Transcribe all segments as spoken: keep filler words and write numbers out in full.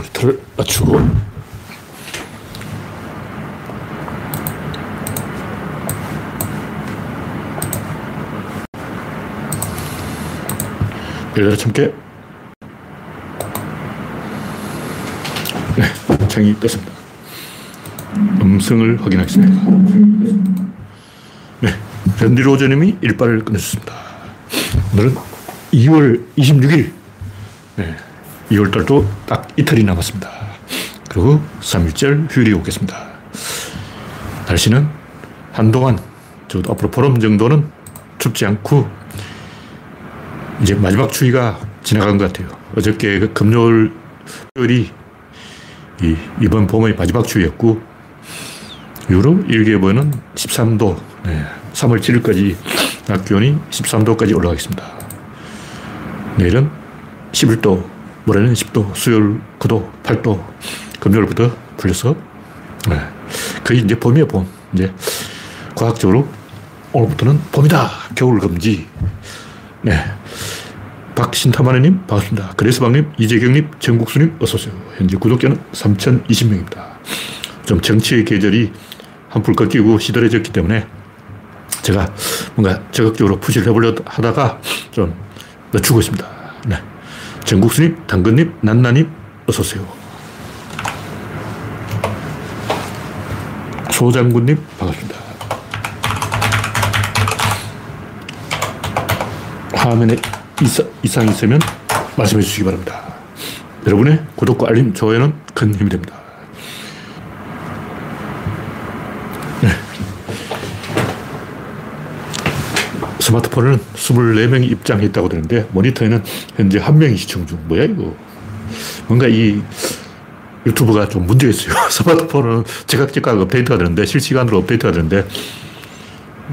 모니터를 낮추고 열렬히 참깨. 네, 창이 떴습니다. 음성을 확인하겠습니다. 네, 변디로저님이 일발을 끊으셨습니다. 오늘은 이월 이십육일, 네, 이월달도 딱 이틀이 남았습니다. 그리고 삼일절 휴일이 오겠습니다. 날씨는 한동안, 적어도 앞으로 보름 정도는 춥지 않고 이제 마지막 추위가 지나간 것 같아요. 어저께 그 금요일, 토요일이 이, 이번 봄의 마지막 추위였고, 유럽 일개월은 십삼도, 네, 삼월 칠일까지 낮 기온이 십삼도까지 올라가겠습니다. 내일은 십일도, 모레는 십도, 수요일 구도, 팔도, 금요일부터 풀려서, 네, 거의 이제 봄이에요, 봄. 이제 과학적으로 오늘부터는 봄이다, 겨울 금지. 네, 박신타마네님 반갑습니다. 그래서방님, 이재경님, 정국수님 어서오세요. 현재 구독자는 삼천이십 명입니다. 좀 정치의 계절이 한풀 꺾이고 시들해졌기 때문에 제가 뭔가 적극적으로 푸시를 해보려고 하다가 좀 늦추고 있습니다. 네, 전국순님, 당근님, 난나님 어서오세요. 소장군님 반갑습니다. 화면에 이사, 이상이 있으면 말씀해 주시기 바랍니다. 여러분의 구독과 알림, 좋아요는 큰 힘이 됩니다. 네. 스마트폰에는 이십사 명이 입장했다고 되는데 모니터에는 현재 한 명이 시청 중. 뭐야 이거. 뭔가 이 유튜브가 좀 문제가 있어요. 스마트폰은 제각제각 업데이트가 되는데, 실시간으로 업데이트가 되는데,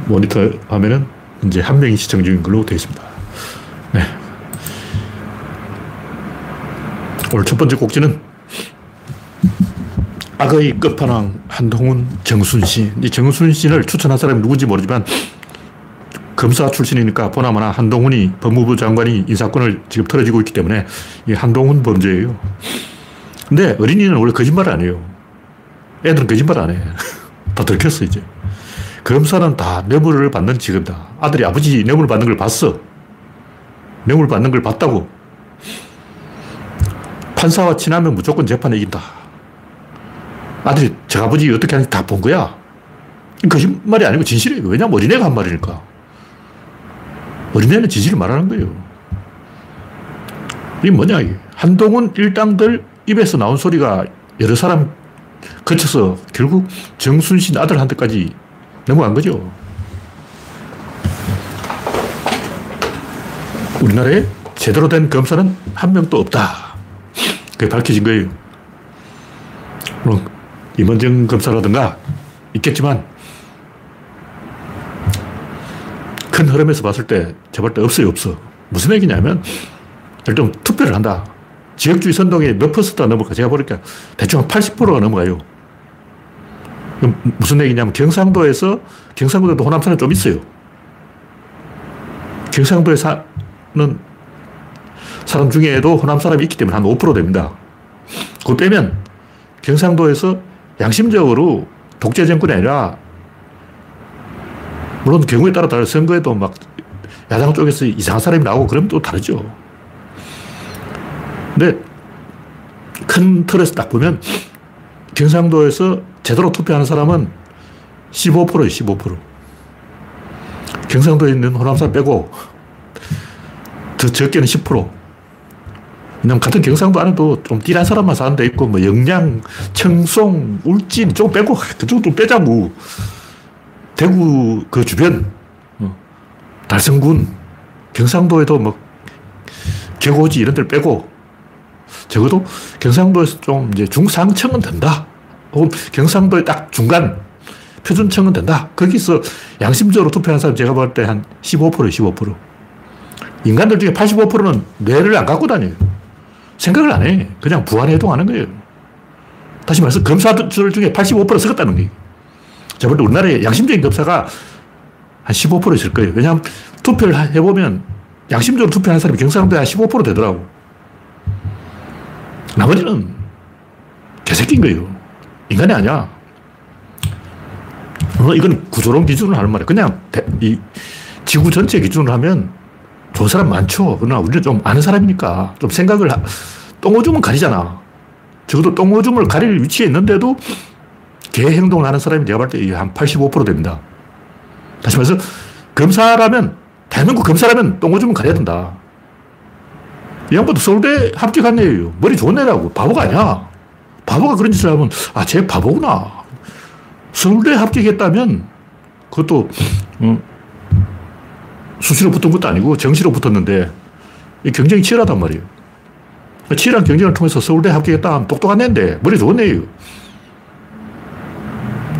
모니터 화면은 이제 한 명이 시청 중인 걸로 되어 있습니다. 네. 오늘 첫 번째 곡지는 악의 끝판왕 한동훈, 정순신. 이 정순신을 추천한 사람이 누군지 모르지만 검사 출신이니까 보나마나 한동훈이, 법무부 장관이 인사권을 지금 털어지고 있기 때문에 이 한동훈 범죄예요. 근데 어린이는 원래 거짓말 안 해요. 애들은 거짓말 안 해. 다 들켰어 이제. 검사는 다 뇌물을 받는 직업이다. 아들이 아버지 뇌물 받는 걸 봤어. 뇌물 받는 걸 봤다고. 판사와 친하면 무조건 재판에 이긴다. 아들이 저 아버지 어떻게 하는지 다 본 거야. 거짓말이 아니고 진실이에요. 왜냐면 어린애가 한 말이니까. 어린애는 진실을 말하는 거예요. 이게 뭐냐, 이게. 한동훈 일당들 입에서 나온 소리가 여러 사람 거쳐서 결국 정순신 아들한테까지 넘어간 거죠. 우리나라에 제대로 된 검사는 한 명도 없다. 그게 밝혀진 거예요. 물론 임원정 검사라든가 있겠지만 큰 흐름에서 봤을 때 제발 때 없어요, 없어. 무슨 얘기냐면 일단 투표를 한다. 지역주의 선동에 몇 퍼센트가 넘어가? 제가 보니까 대충 한 팔십 퍼센트가 넘어가요. 그럼 무슨 얘기냐면 경상도에서, 경상도도 호남산에 좀 있어요. 경상도에서 는 사람 중에도 호남 사람이 있기 때문에 한 오 퍼센트 됩니다. 그거 빼면 경상도에서 양심적으로 독재 정권이 아니라, 물론 경우에 따라 다른 선거에도 막 야당 쪽에서 이상한 사람이 나오고 그러면 또 다르죠. 근데 큰 틀에서 딱 보면 경상도에서 제대로 투표하는 사람은 십오 퍼센트예요, 십오 퍼센트. 경상도에 있는 호남 사람 빼고 더 적게는 십 퍼센트. 왜냐면 같은 경상도 안에도 좀 띠란 사람만 사는 데 있고, 뭐, 영양, 청송, 울진, 좀 빼고, 그쪽도 빼자고. 대구 그 주변, 달성군, 경상도에도 뭐, 계고지 이런 데를 빼고, 적어도 경상도에서 좀 이제 중상층은 된다. 혹은 경상도의 딱 중간, 표준층은 된다. 거기서 양심적으로 투표하는 사람 제가 볼 때 한 십오 퍼센트예요, 십오 퍼센트. 인간들 중에 팔십오 퍼센트는 뇌를 안 갖고 다녀요. 생각을 안 해. 그냥 부안해동하는 거예요. 다시 말해서 검사들 중에 팔십오 퍼센트 섞었다는 거예요. 제가 볼 때 우리나라에 양심적인 검사가 한 십오 퍼센트 있을 거예요. 왜냐하면 투표를 해보면 양심적으로 투표하는 사람이 경상도에 한 십오 퍼센트 되더라고. 나머지는 새끼인 거예요. 인간이 아니야. 어, 이건 구조론 기준으로 하는 말이야. 그냥 대, 이 지구 전체 기준으로 하면 좋은 사람 많죠. 그러나 우리는 좀 아는 사람이니까 좀 생각을 하, 똥오줌은 가리잖아. 적어도 똥오줌을 가릴 위치에 있는데도 개 행동을 하는 사람이 내가 볼 때 한 팔십오 퍼센트 됩니다. 다시 말해서 검사라면, 대한민국 검사라면 똥오줌은 가려야 된다. 이 양반도 서울대 합격한 애예요. 머리 좋은 애라고. 바보가 아니야. 바보가 그런 짓을 하면 아, 쟤 바보구나. 서울대 합격했다면 그것도 음, 수시로 붙은 것도 아니고 정시로 붙었는데 경쟁이 치열하단 말이에요. 치열한 경쟁을 통해서 서울대 합격했다 하면 똑똑한 애인데 머리 좋은 애예요.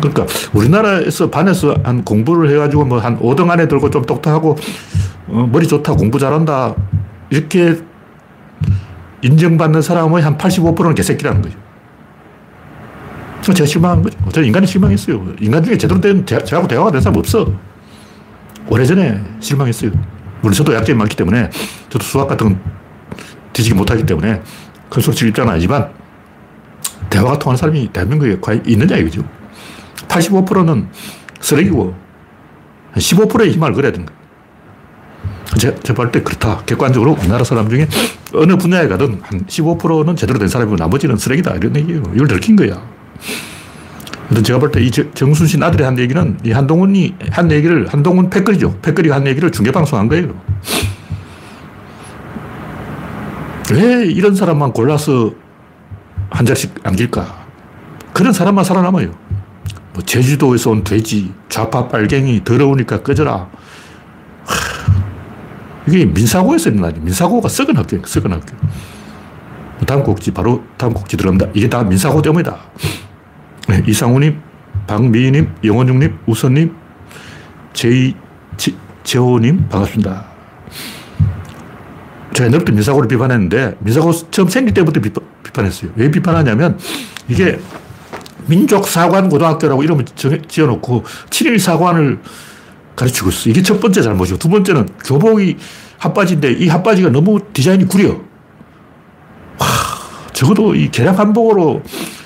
그러니까 우리나라에서 반에서 한 공부를 해가지고 뭐 한 오 등 안에 들고 좀 똑똑하고 어, 머리 좋다, 공부 잘한다 이렇게 인정받는 사람의 한 팔십오 퍼센트는 개새끼라는 거죠. 제가 실망한 거죠. 저는 인간이 실망했어요. 인간 중에 제대로 된, 저하고 대화가 된 사람 없어. 오래전에 실망했어요. 물론 저도 약점이 많기 때문에, 저도 수학 같은 건 뒤지기 못하기 때문에 큰 소리 칠 입장은 아니지만 대화가 통하는 사람이 대한민국에 과연 있느냐 이거죠. 팔십오 퍼센트는 쓰레기고 한 십오 퍼센트의 힘을 그려야 되는 거예요. 제가 볼 때 그렇다. 객관적으로 우리나라 사람 중에 어느 분야에 가든 한 십오 퍼센트는 제대로 된 사람이고 나머지는 쓰레기다. 이런 얘기예요. 이걸 들킨 거야. 근데 제가 볼 때 이 정순신 아들이 한 얘기는 이 한동훈이 한 얘기를, 한동훈 패거리죠. 패거리가 한 얘기를 중계방송한 거예요. 왜 이런 사람만 골라서 한 자리씩 안길까? 그런 사람만 살아남아요. 뭐 제주도에서 온 돼지, 좌파 빨갱이, 더러우니까 꺼져라. 이게 민사고에서 일어나죠. 민사고가 썩은 학교예요. 썩은 학교. 다음 곡지, 바로 다음 곡지 들어갑니다. 이게 다 민사고 때문이다. 네, 이상우님, 박미희님, 영원중님, 우선님, 제이, 제, 제호님 반갑습니다. 제가 옛날부터 민사고를 비판했는데 민사고 처음 생길 때부터 비파, 비판했어요. 왜 비판하냐면 이게 민족사관고등학교라고 이름을 지어놓고 친일사관을 가르치고 있어. 이게 첫 번째 잘못이고, 두 번째는 교복이 핫바지인데 이 핫바지가 너무 디자인이 구려. 와, 적어도 이 개량 한복으로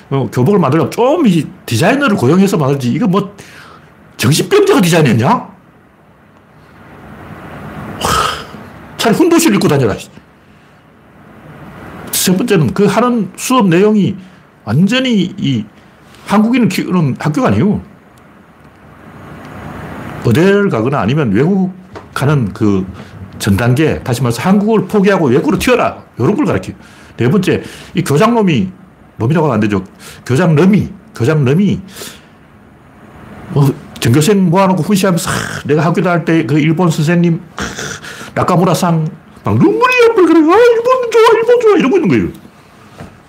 어, 교복을 만들려면 좀 이 디자이너를 고용해서 만들지. 이거 뭐 정신병자가 디자인했냐? 와, 차라리 훈도실 입고 다녀라. 세 번째는 그 하는 수업 내용이 완전히 이 한국인을 키우는 학교가 아니에요. 어딜 가거나 아니면 외국 가는 그 전 단계, 다시 말해서 한국을 포기하고 외국으로 튀어라. 이런 걸 가르쳐요. 네 번째, 이 교장놈이, 놈이라고 하면 안 되죠. 교장놈이, 교장놈이, 뭐, 전교생 모아놓고 훈시하면서, 아, 내가 학교 다닐 때 그 일본 선생님, 아, 낙가무라상, 막 눈물이 연불, 그래. 아, 일본 좋아, 일본 좋아. 이러고 있는 거예요.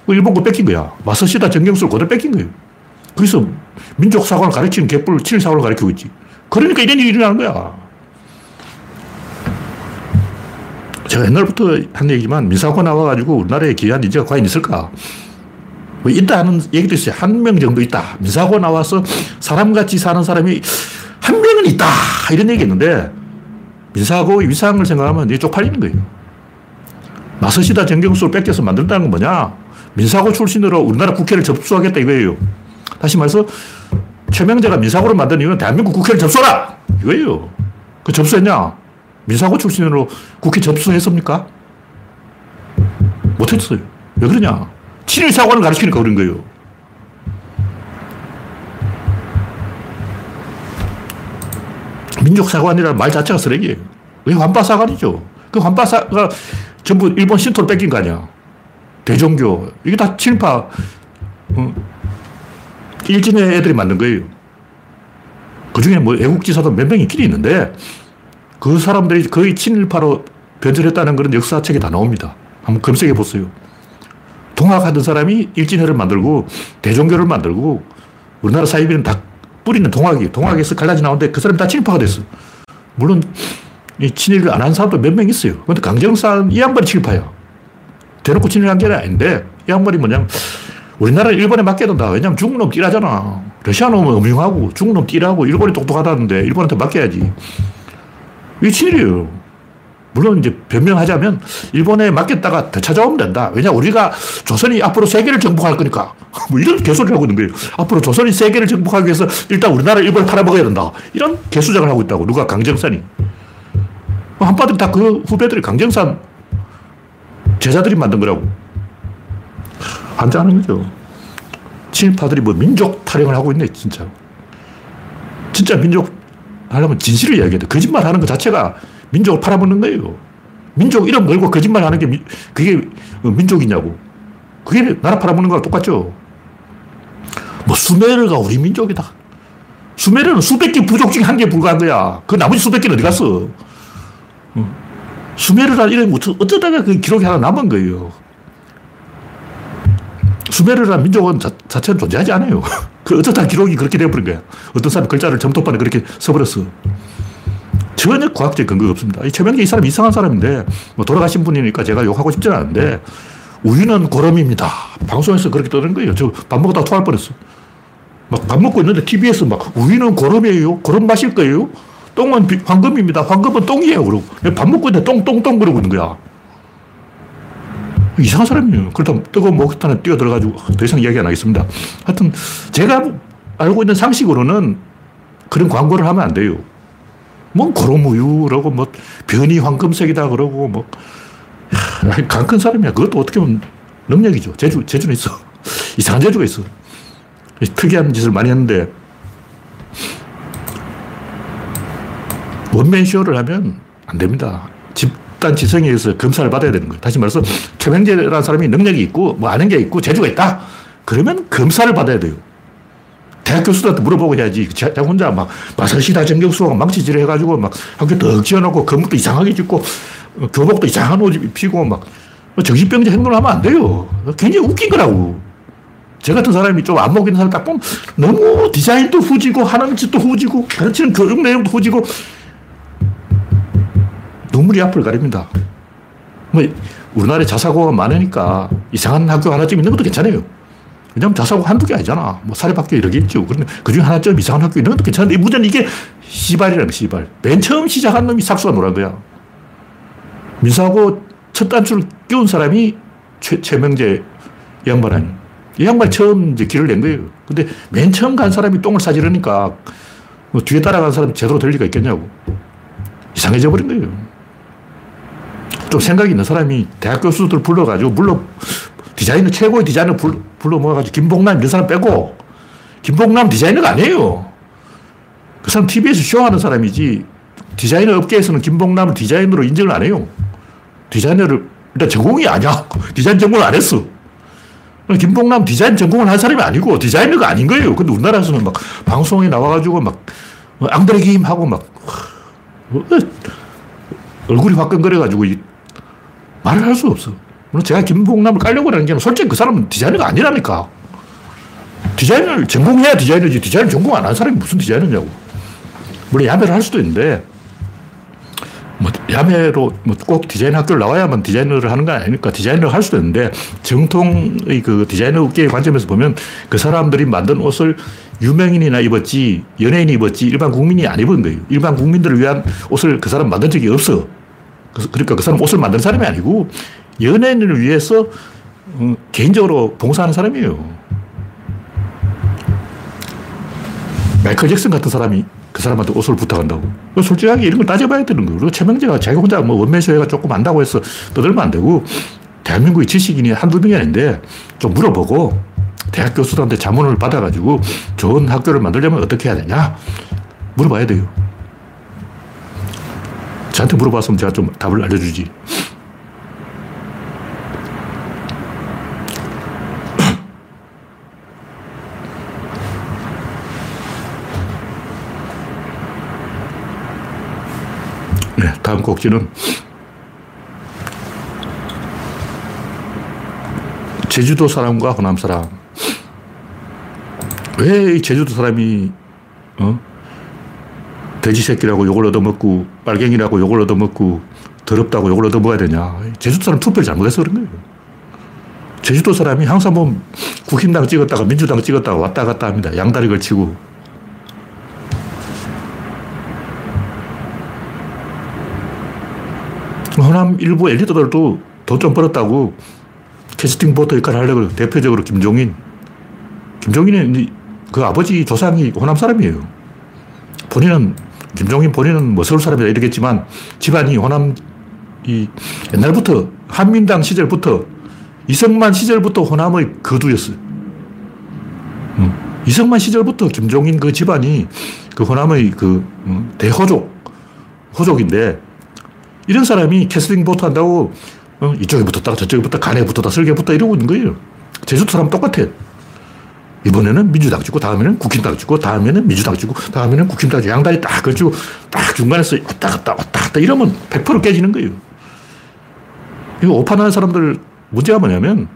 그 일본 거 뺏긴 거야. 마쓰시다 정경수를 그대로 뺏긴 거예요. 거기서 민족사관을 가르치는 개뿔, 친일사관을 가르치고 있지. 그러니까 이런 일이 일어나는 거야. 제가 옛날부터 한 얘기지만 민사고 나와가지고 우리나라에 기여한 인재가 과연 있을까? 뭐 있다 하는 얘기도 있어요. 한 명 정도 있다. 민사고 나와서 사람같이 사는 사람이 한 명은 있다. 이런 얘기 있는데 민사고의 위상을 생각하면 이게 쪽팔리는 거예요. 마쓰시다 정경수를 뺏겨서 만든다는 건 뭐냐? 민사고 출신으로 우리나라 국회를 접수하겠다 이거예요. 다시 말해서 최명재가 민사고를 만든 이유는 대한민국 국회를 접수하라! 이거예요. 그 접수했냐? 민사고 출신으로 국회 접수했습니까? 못했어요. 왜 그러냐? 친일사관을 가르치니까 그런 거예요. 민족사관이라는 말 자체가 쓰레기예요. 그게 환빠사관이죠. 그 환빠사가 전부 일본 신토를 뺏긴 거 아니야. 대종교. 이게 다 친파, 어, 일진의 애들이 만든 거예요. 그 중에 뭐 애국지사도 몇 명 있긴 있는데 그 사람들이 거의 친일파로 변절했다는 그런 역사책이 다 나옵니다. 한번 검색해 보세요. 동학하던 사람이 일진회를 만들고 대종교를 만들고 우리나라 사이비는 다 뿌리는 동학이, 동학에서 갈라져 나오는데 그 사람이 다 친일파가 됐어. 물론 이 친일을 안 한 사람도 몇 명 있어요. 그런데 강정산 이 양반이 친일파야. 대놓고 친일한 게 아닌데 이 양반이 뭐냐면 우리나라는 일본에 맡겨야 된다. 왜냐하면 중국 놈 띠라잖아. 러시아 놈은 음흉하고 중국 놈 띠라고 일본이 똑똑하다는데 일본한테 맡겨야지. 이게 친일이에요. 물론 이제 변명하자면 일본에 맡겼다가 되찾아오면 된다. 왜냐, 우리가 조선이 앞으로 세계를 정복할 거니까. 뭐 이런 개소리를 하고 있는 거예요. 앞으로 조선이 세계를 정복하기 위해서 일단 우리나라 일본을 팔아먹어야 된다. 이런 개수작을 하고 있다고. 누가? 강정산이. 한바탕 다 그 후배들이 강정산 제자들이 만든 거라고. 환장하는 거죠. 친일파들이 뭐 민족 타령을 하고 있네, 진짜. 진짜 민족 하려면 진실을 이야기해야 돼. 거짓말 하는 것 자체가 민족을 팔아먹는 거예요. 민족 이름 걸고 거짓말 하는 게 미, 그게 민족이냐고. 그게 나라 팔아먹는 거랑 똑같죠. 뭐 수메르가 우리 민족이다. 수메르는 수백 개 부족 중에 한 개 불과한 거야. 그 나머지 수백 개는 어디 갔어? 수메르라는 이름이 어쩌다가 그 기록이 하나 남은 거예요. 수메르라는 민족은 자, 자체는 존재하지 않아요. 그 어쩌다 기록이 그렇게 되어버린 거야. 어떤 사람이 글자를 점토판에 그렇게 써버렸어. 전혀 과학적인 근거가 없습니다. 이 최명재 이 사람이 이상한 사람인데, 뭐 돌아가신 분이니까 제가 욕하고 싶진 않은데, 우유는 고름입니다. 방송에서 그렇게 떠드는 거예요. 저 밥 먹다가 토할 뻔했어. 막 밥 먹고 있는데 티비에서 막 우유는 고름이에요. 고름 마실 거예요. 똥은 황금입니다. 황금은 똥이에요. 그러고. 밥 먹고 있는데 똥똥똥 그러고 있는 거야. 이상한 사람이에요. 그렇다면 뜨거운 목욕탕에 뛰어들어가지고 더 이상 이야기 안 하겠습니다. 하여튼 제가 알고 있는 상식으로는 그런 광고를 하면 안 돼요. 뭐 고로무유라고 뭐 변이 황금색이다 그러고 뭐 강 큰 사람이야. 그것도 어떻게 보면 능력이죠. 재주, 재주는 있어. 이상한 재주가 있어. 특이한 짓을 많이 했는데 원맨쇼를 하면 안 됩니다. 집단지성에 의해서 검사를 받아야 되는 거예요. 다시 말해서 최명재라는 사람이 능력이 있고 뭐 아는 게 있고 재주가 있다. 그러면 검사를 받아야 돼요. 대학 교수들한테 물어보고 해야지. 제가 혼자 막 마쓰시다 정경수하고 망치질을 해가지고 막 학교 덕 지어놓고 건물도 이상하게 짓고 교복도 이상한 옷 입히고 막 정신병자 행동을 하면 안 돼요. 굉장히 웃긴 거라고. 제 같은 사람이 좀 안목 있는 사람 딱 보면 너무 디자인도 후지고 하는 짓도 후지고 가르치는 교육 내용도 후지고 눈물이 앞을 가립니다. 뭐 우리나라에 자사고가 많으니까 이상한 학교 하나쯤 있는 것도 괜찮아요. 왜냐면 자사고 한두 개 아니잖아. 뭐 사립학교 이렇게 있죠. 그런데 그중에 하나쯤 이상한 학교 이런 것도 괜찮은데 이 문제는 이게 시발이라는 시발. 맨 처음 시작한 놈이 삭수가 노란 거야. 민사고 첫 단추를 끼운 사람이 최, 최명재 이 양반 아니. 이 양반 처음 이제 길을 낸 거예요. 근데 맨 처음 간 사람이 똥을 사지르니까 뭐 뒤에 따라간 사람이 제대로 될 리가 있겠냐고. 이상해져 버린 거예요. 좀 생각이 있는 사람이 대학 교수들 불러가지고 물론 디자이너, 최고의 디자이너 불러, 불러 모아가지고 김복남 이런 사람 빼고 김복남 디자이너가 아니에요. 그 사람 티비에서 쇼하는 사람이지 디자이너 업계에서는 김복남을 디자이너로 인정을 안 해요. 디자이너를 일단 전공이 아니야. 디자인 전공을 안 했어. 김복남 디자인 전공을 한 사람이 아니고 디자이너가 아닌 거예요. 근데 우리나라에서는 막 방송에 나와가지고 막 앙드레김 하고 막 얼굴이 화끈거려가지고 말을 할 수 없어. 물론 제가 김복남을 깔려고 하는 게 솔직히 그 사람은 디자이너가 아니라니까. 디자인을 전공해야 디자이너지 디자인을 전공 안 한 사람이 무슨 디자이너냐고. 물론 야매를 할 수도 있는데 뭐 야매로 뭐 꼭 디자인 학교를 나와야만 디자이너를 하는 건 아니니까 디자이너를 할 수도 있는데 정통의 그 디자이너 업계의 관점에서 보면 그 사람들이 만든 옷을 유명인이나 입었지 연예인이 입었지 일반 국민이 안 입은 거예요. 일반 국민들을 위한 옷을 그 사람 만든 적이 없어. 그러니까 그 사람 옷을 만든 사람이 아니고 연예인을 위해서 개인적으로 봉사하는 사람이에요. 마이클 잭슨 같은 사람이 그 사람한테 옷을 부탁한다고. 솔직하게 이런 걸 따져봐야 되는 거예요. 그리고 최명재가 자기 혼자 뭐 원맨쇼회가 조금 안다고 해서 떠들면 안 되고 대한민국의 지식인이 한두 명이 아닌데 좀 물어보고 대학 교수들한테 자문을 받아가지고 좋은 학교를 만들려면 어떻게 해야 되냐 물어봐야 돼요. 저한테 물어봤으면 제가 좀 답을 알려주지. 네, 다음 꼭지는 제주도 사람과 호남 사람. 왜 이 제주도 사람이 어? 돼지 새끼라고 욕을 얻어먹고 빨갱이라고 욕을 얻어먹고 더럽다고 욕을 얻어먹어야 되냐. 제주도 사람 투표를 잘못해서 그런 거예요. 제주도 사람이 항상 보면 국힘당 찍었다가 민주당 찍었다가 왔다 갔다 합니다. 양다리 걸치고. 호남 일부 엘리트들도 돈 좀 벌었다고 캐스팅 보트 역할을 하려고. 대표적으로 김종인. 김종인은 그 아버지 조상이 호남 사람이에요. 본인은, 김종인 본인은 뭐 서울 사람이다 이러겠지만 집안이 호남, 이 옛날부터 한민당 시절부터 이승만 시절부터 호남의 거두였어요. 음. 이승만 시절부터 김종인 그 집안이 그 호남의 그 음, 대호족, 호족인데 이런 사람이 캐스팅 보트 한다고 어, 이쪽에 붙었다가 저쪽에 붙었다가 간에 붙었다 설계 붙었다 이러고 있는 거예요. 제주도 사람 똑같아. 이번에는 민주당 찍고 다음에는 국힘당 찍고 다음에는 민주당 찍고 다음에는 국힘당 찍고 양다리 딱 걸치고 딱 중간에서 왔다 갔다 왔다 갔다 이러면 백 퍼센트 깨지는 거예요. 이거 오판하는 사람들 문제가 뭐냐면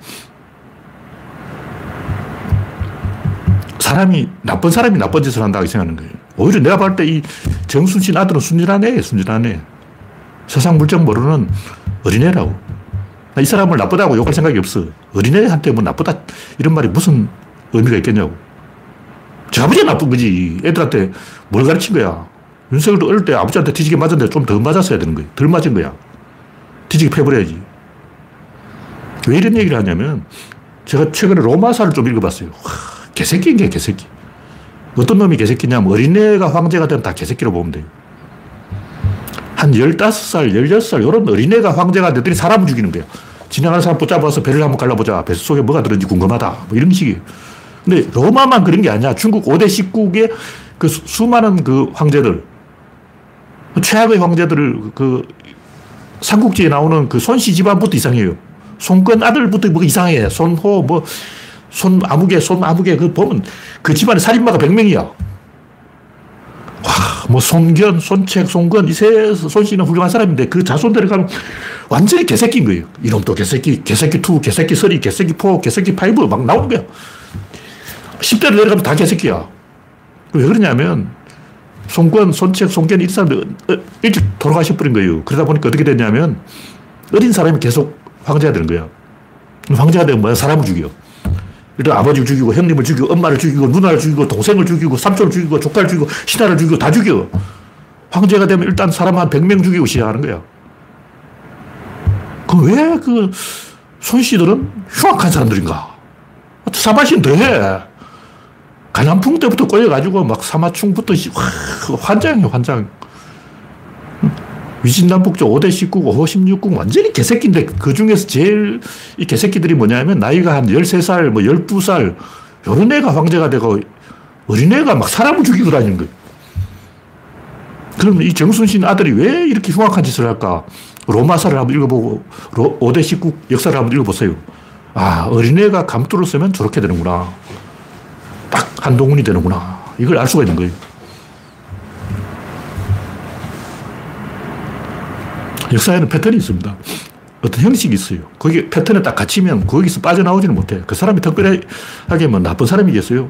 사람이 나쁜 사람이 나쁜 짓을 한다고 생각하는 거예요. 오히려 내가 봤을 때 이 정순신 아들은 순진한 애예요. 순진한 애. 세상 물정 모르는 어린애라고. 이 사람을 나쁘다고 욕할 생각이 없어. 어린애한테 뭐 나쁘다 이런 말이 무슨 의미가 있겠냐고. 저 아버지가 나쁜 거지. 애들한테 뭘 가르친 거야. 윤석열도 어릴 때 아버지한테 뒤지게 맞았는데 좀 덜 맞았어야 되는 거야. 덜 맞은 거야. 뒤지게 패버려야지. 왜 이런 얘기를 하냐면 제가 최근에 로마사를 좀 읽어봤어요. 와, 개새끼인 게 개새끼. 어떤 놈이 개새끼냐면 어린애가 황제가 되면 다 개새끼로 보면 돼요. 한 열다섯 살, 열여섯 살 이런 어린애가 황제가 되더니 사람을 죽이는 거야. 지나가는 사람 붙잡아서 배를 한번 갈라보자. 배 속에 뭐가 들었는지 궁금하다. 뭐 이런 식이에요. 근데 로마만 그런 게 아니야. 중국 오 대 십국의 그 수, 수많은 그 황제들, 최악의 황제들을 그 삼국지에 나오는 그 손씨 집안부터 이상해요. 손권 아들부터 뭐 이상해. 손호, 뭐, 손 아무개, 손 아무개. 그 보면 그 집안에 살인마가 백 명이야. 와, 뭐 손견, 손책, 손권, 이 세 손씨는 훌륭한 사람인데 그 자손들을 가면 완전히 개새끼인 거예요. 이놈도 개새끼, 개새끼 투, 개새끼 쓰리, 개새끼 포, 개새끼 파이브 막 나오는 거야. 십 대로 내려가면 다 개새끼야. 왜 그러냐면 손권, 손책, 손견 이 사람들 일찍 돌아가셔버린 거예요. 그러다 보니까 어떻게 됐냐면 어린 사람이 계속 황제가 되는 거야. 황제가 되면 뭐야? 사람을 죽여. 일단 아버지를 죽이고 형님을 죽이고 엄마를 죽이고 누나를 죽이고 동생을 죽이고 삼촌을 죽이고 조카를 죽이고 신하를 죽이고 다 죽여. 황제가 되면 일단 사람 한 백 명 죽이고 시작하는 거야. 그 왜 그 손씨들은 흉악한 사람들인가? 사마신 더해. 가난풍 때부터 꼬여가지고 막 사마충부터 환장이야 환장. 위진남북조 오 대 십국, 오 대 십육국 완전히 개새끼인데 그중에서 제일 이 개새끼들이 뭐냐면 나이가 한 열세 살, 뭐 열두 살 이런 애가 황제가 되고 어린애가 막 사람을 죽이고 다니는 거예요. 그럼 이 정순신 아들이 왜 이렇게 흉악한 짓을 할까? 로마사를 한번 읽어보고 로, 오 대 십국 역사를 한번 읽어보세요. 아, 어린애가 감투를 쓰면 저렇게 되는구나. 딱 한동훈이 되는구나. 이걸 알 수가 있는 거예요. 역사에는 패턴이 있습니다. 어떤 형식이 있어요. 거기 패턴에 딱 갇히면 거기서 빠져나오지는 못해요. 그 사람이 특별하게 뭐 나쁜 사람이겠어요?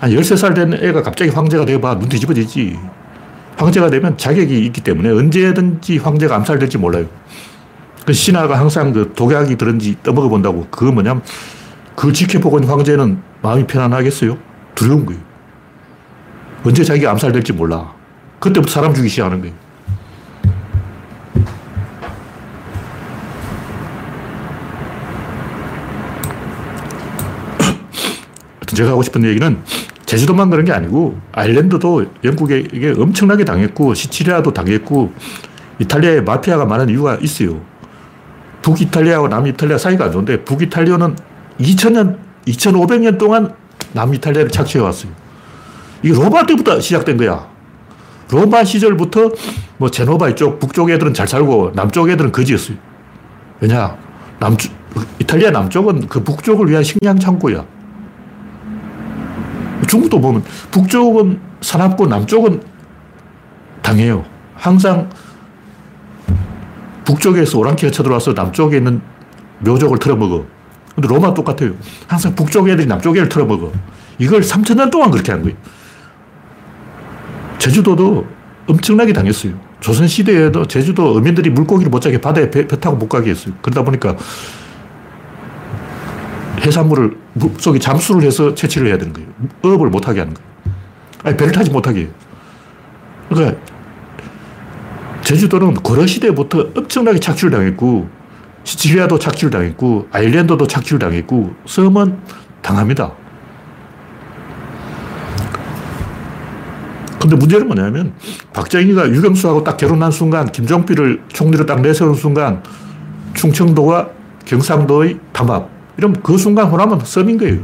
한 열세 살 된 애가 갑자기 황제가 되어봐 눈 뒤집어지지. 황제가 되면 자격이 있기 때문에 언제든지 황제가 암살될지 몰라요. 그 신하가 항상 그 독약이 들은지 떠먹어 본다고. 그거 뭐냐면 그걸 지켜보고 있는 황제는 마음이 편안하겠어요? 두려운 거예요. 언제 자기가 암살될지 몰라. 그때부터 사람 죽이기 시작하는 거예요. 제가 하고 싶은 얘기는 제주도만 그런 게 아니고 아일랜드도 영국에 이게 엄청나게 당했고 시칠리아도 당했고 이탈리아에 마피아가 많은 이유가 있어요. 북이탈리아와 남이탈리아 사이가 안 좋은데 북이탈리아는 이천 년, 이천오백 년 동안 남이탈리아를 착취해왔어요. 이게 로마 때부터 시작된 거야. 로마 시절부터 뭐 제노바 이쪽 북쪽 애들은 잘 살고 남쪽 애들은 거지였어요. 왜냐? 남쪽, 이탈리아 남쪽은 그 북쪽을 위한 식량 창고야. 중국도 보면 북쪽은 사납고 남쪽은 당해요. 항상 북쪽에서 오랑캐가 쳐들어와서 남쪽에 있는 묘족을 털어먹어. 근데 로마 똑같아요. 항상 북쪽 애들이 남쪽 애를 털어먹어. 이걸 삼천 년 동안 그렇게 한 거예요. 제주도도 엄청나게 당했어요. 조선시대에도 제주도 어민들이 물고기를 못 자게 바다에 배, 배 타고 못 가게 했어요. 그러다 보니까 해산물을 물속에 잠수를 해서 채취를 해야 되는 거예요. 어업을 못하게 하는 거예요. 아니, 배를 타지 못하게 해요. 그러니까 제주도는 고려 시대부터 엄청나게 착취를 당했고 시칠리아도 착취를 당했고 아일랜드도 착취를 당했고 섬은 당합니다. 근데 문제는 뭐냐면 박정희가 유경수하고 딱 결혼한 순간 김종필을 총리로 딱 내세운 순간 충청도와 경상도의 담합. 이러면 그 순간 호남은 섬인 거예요.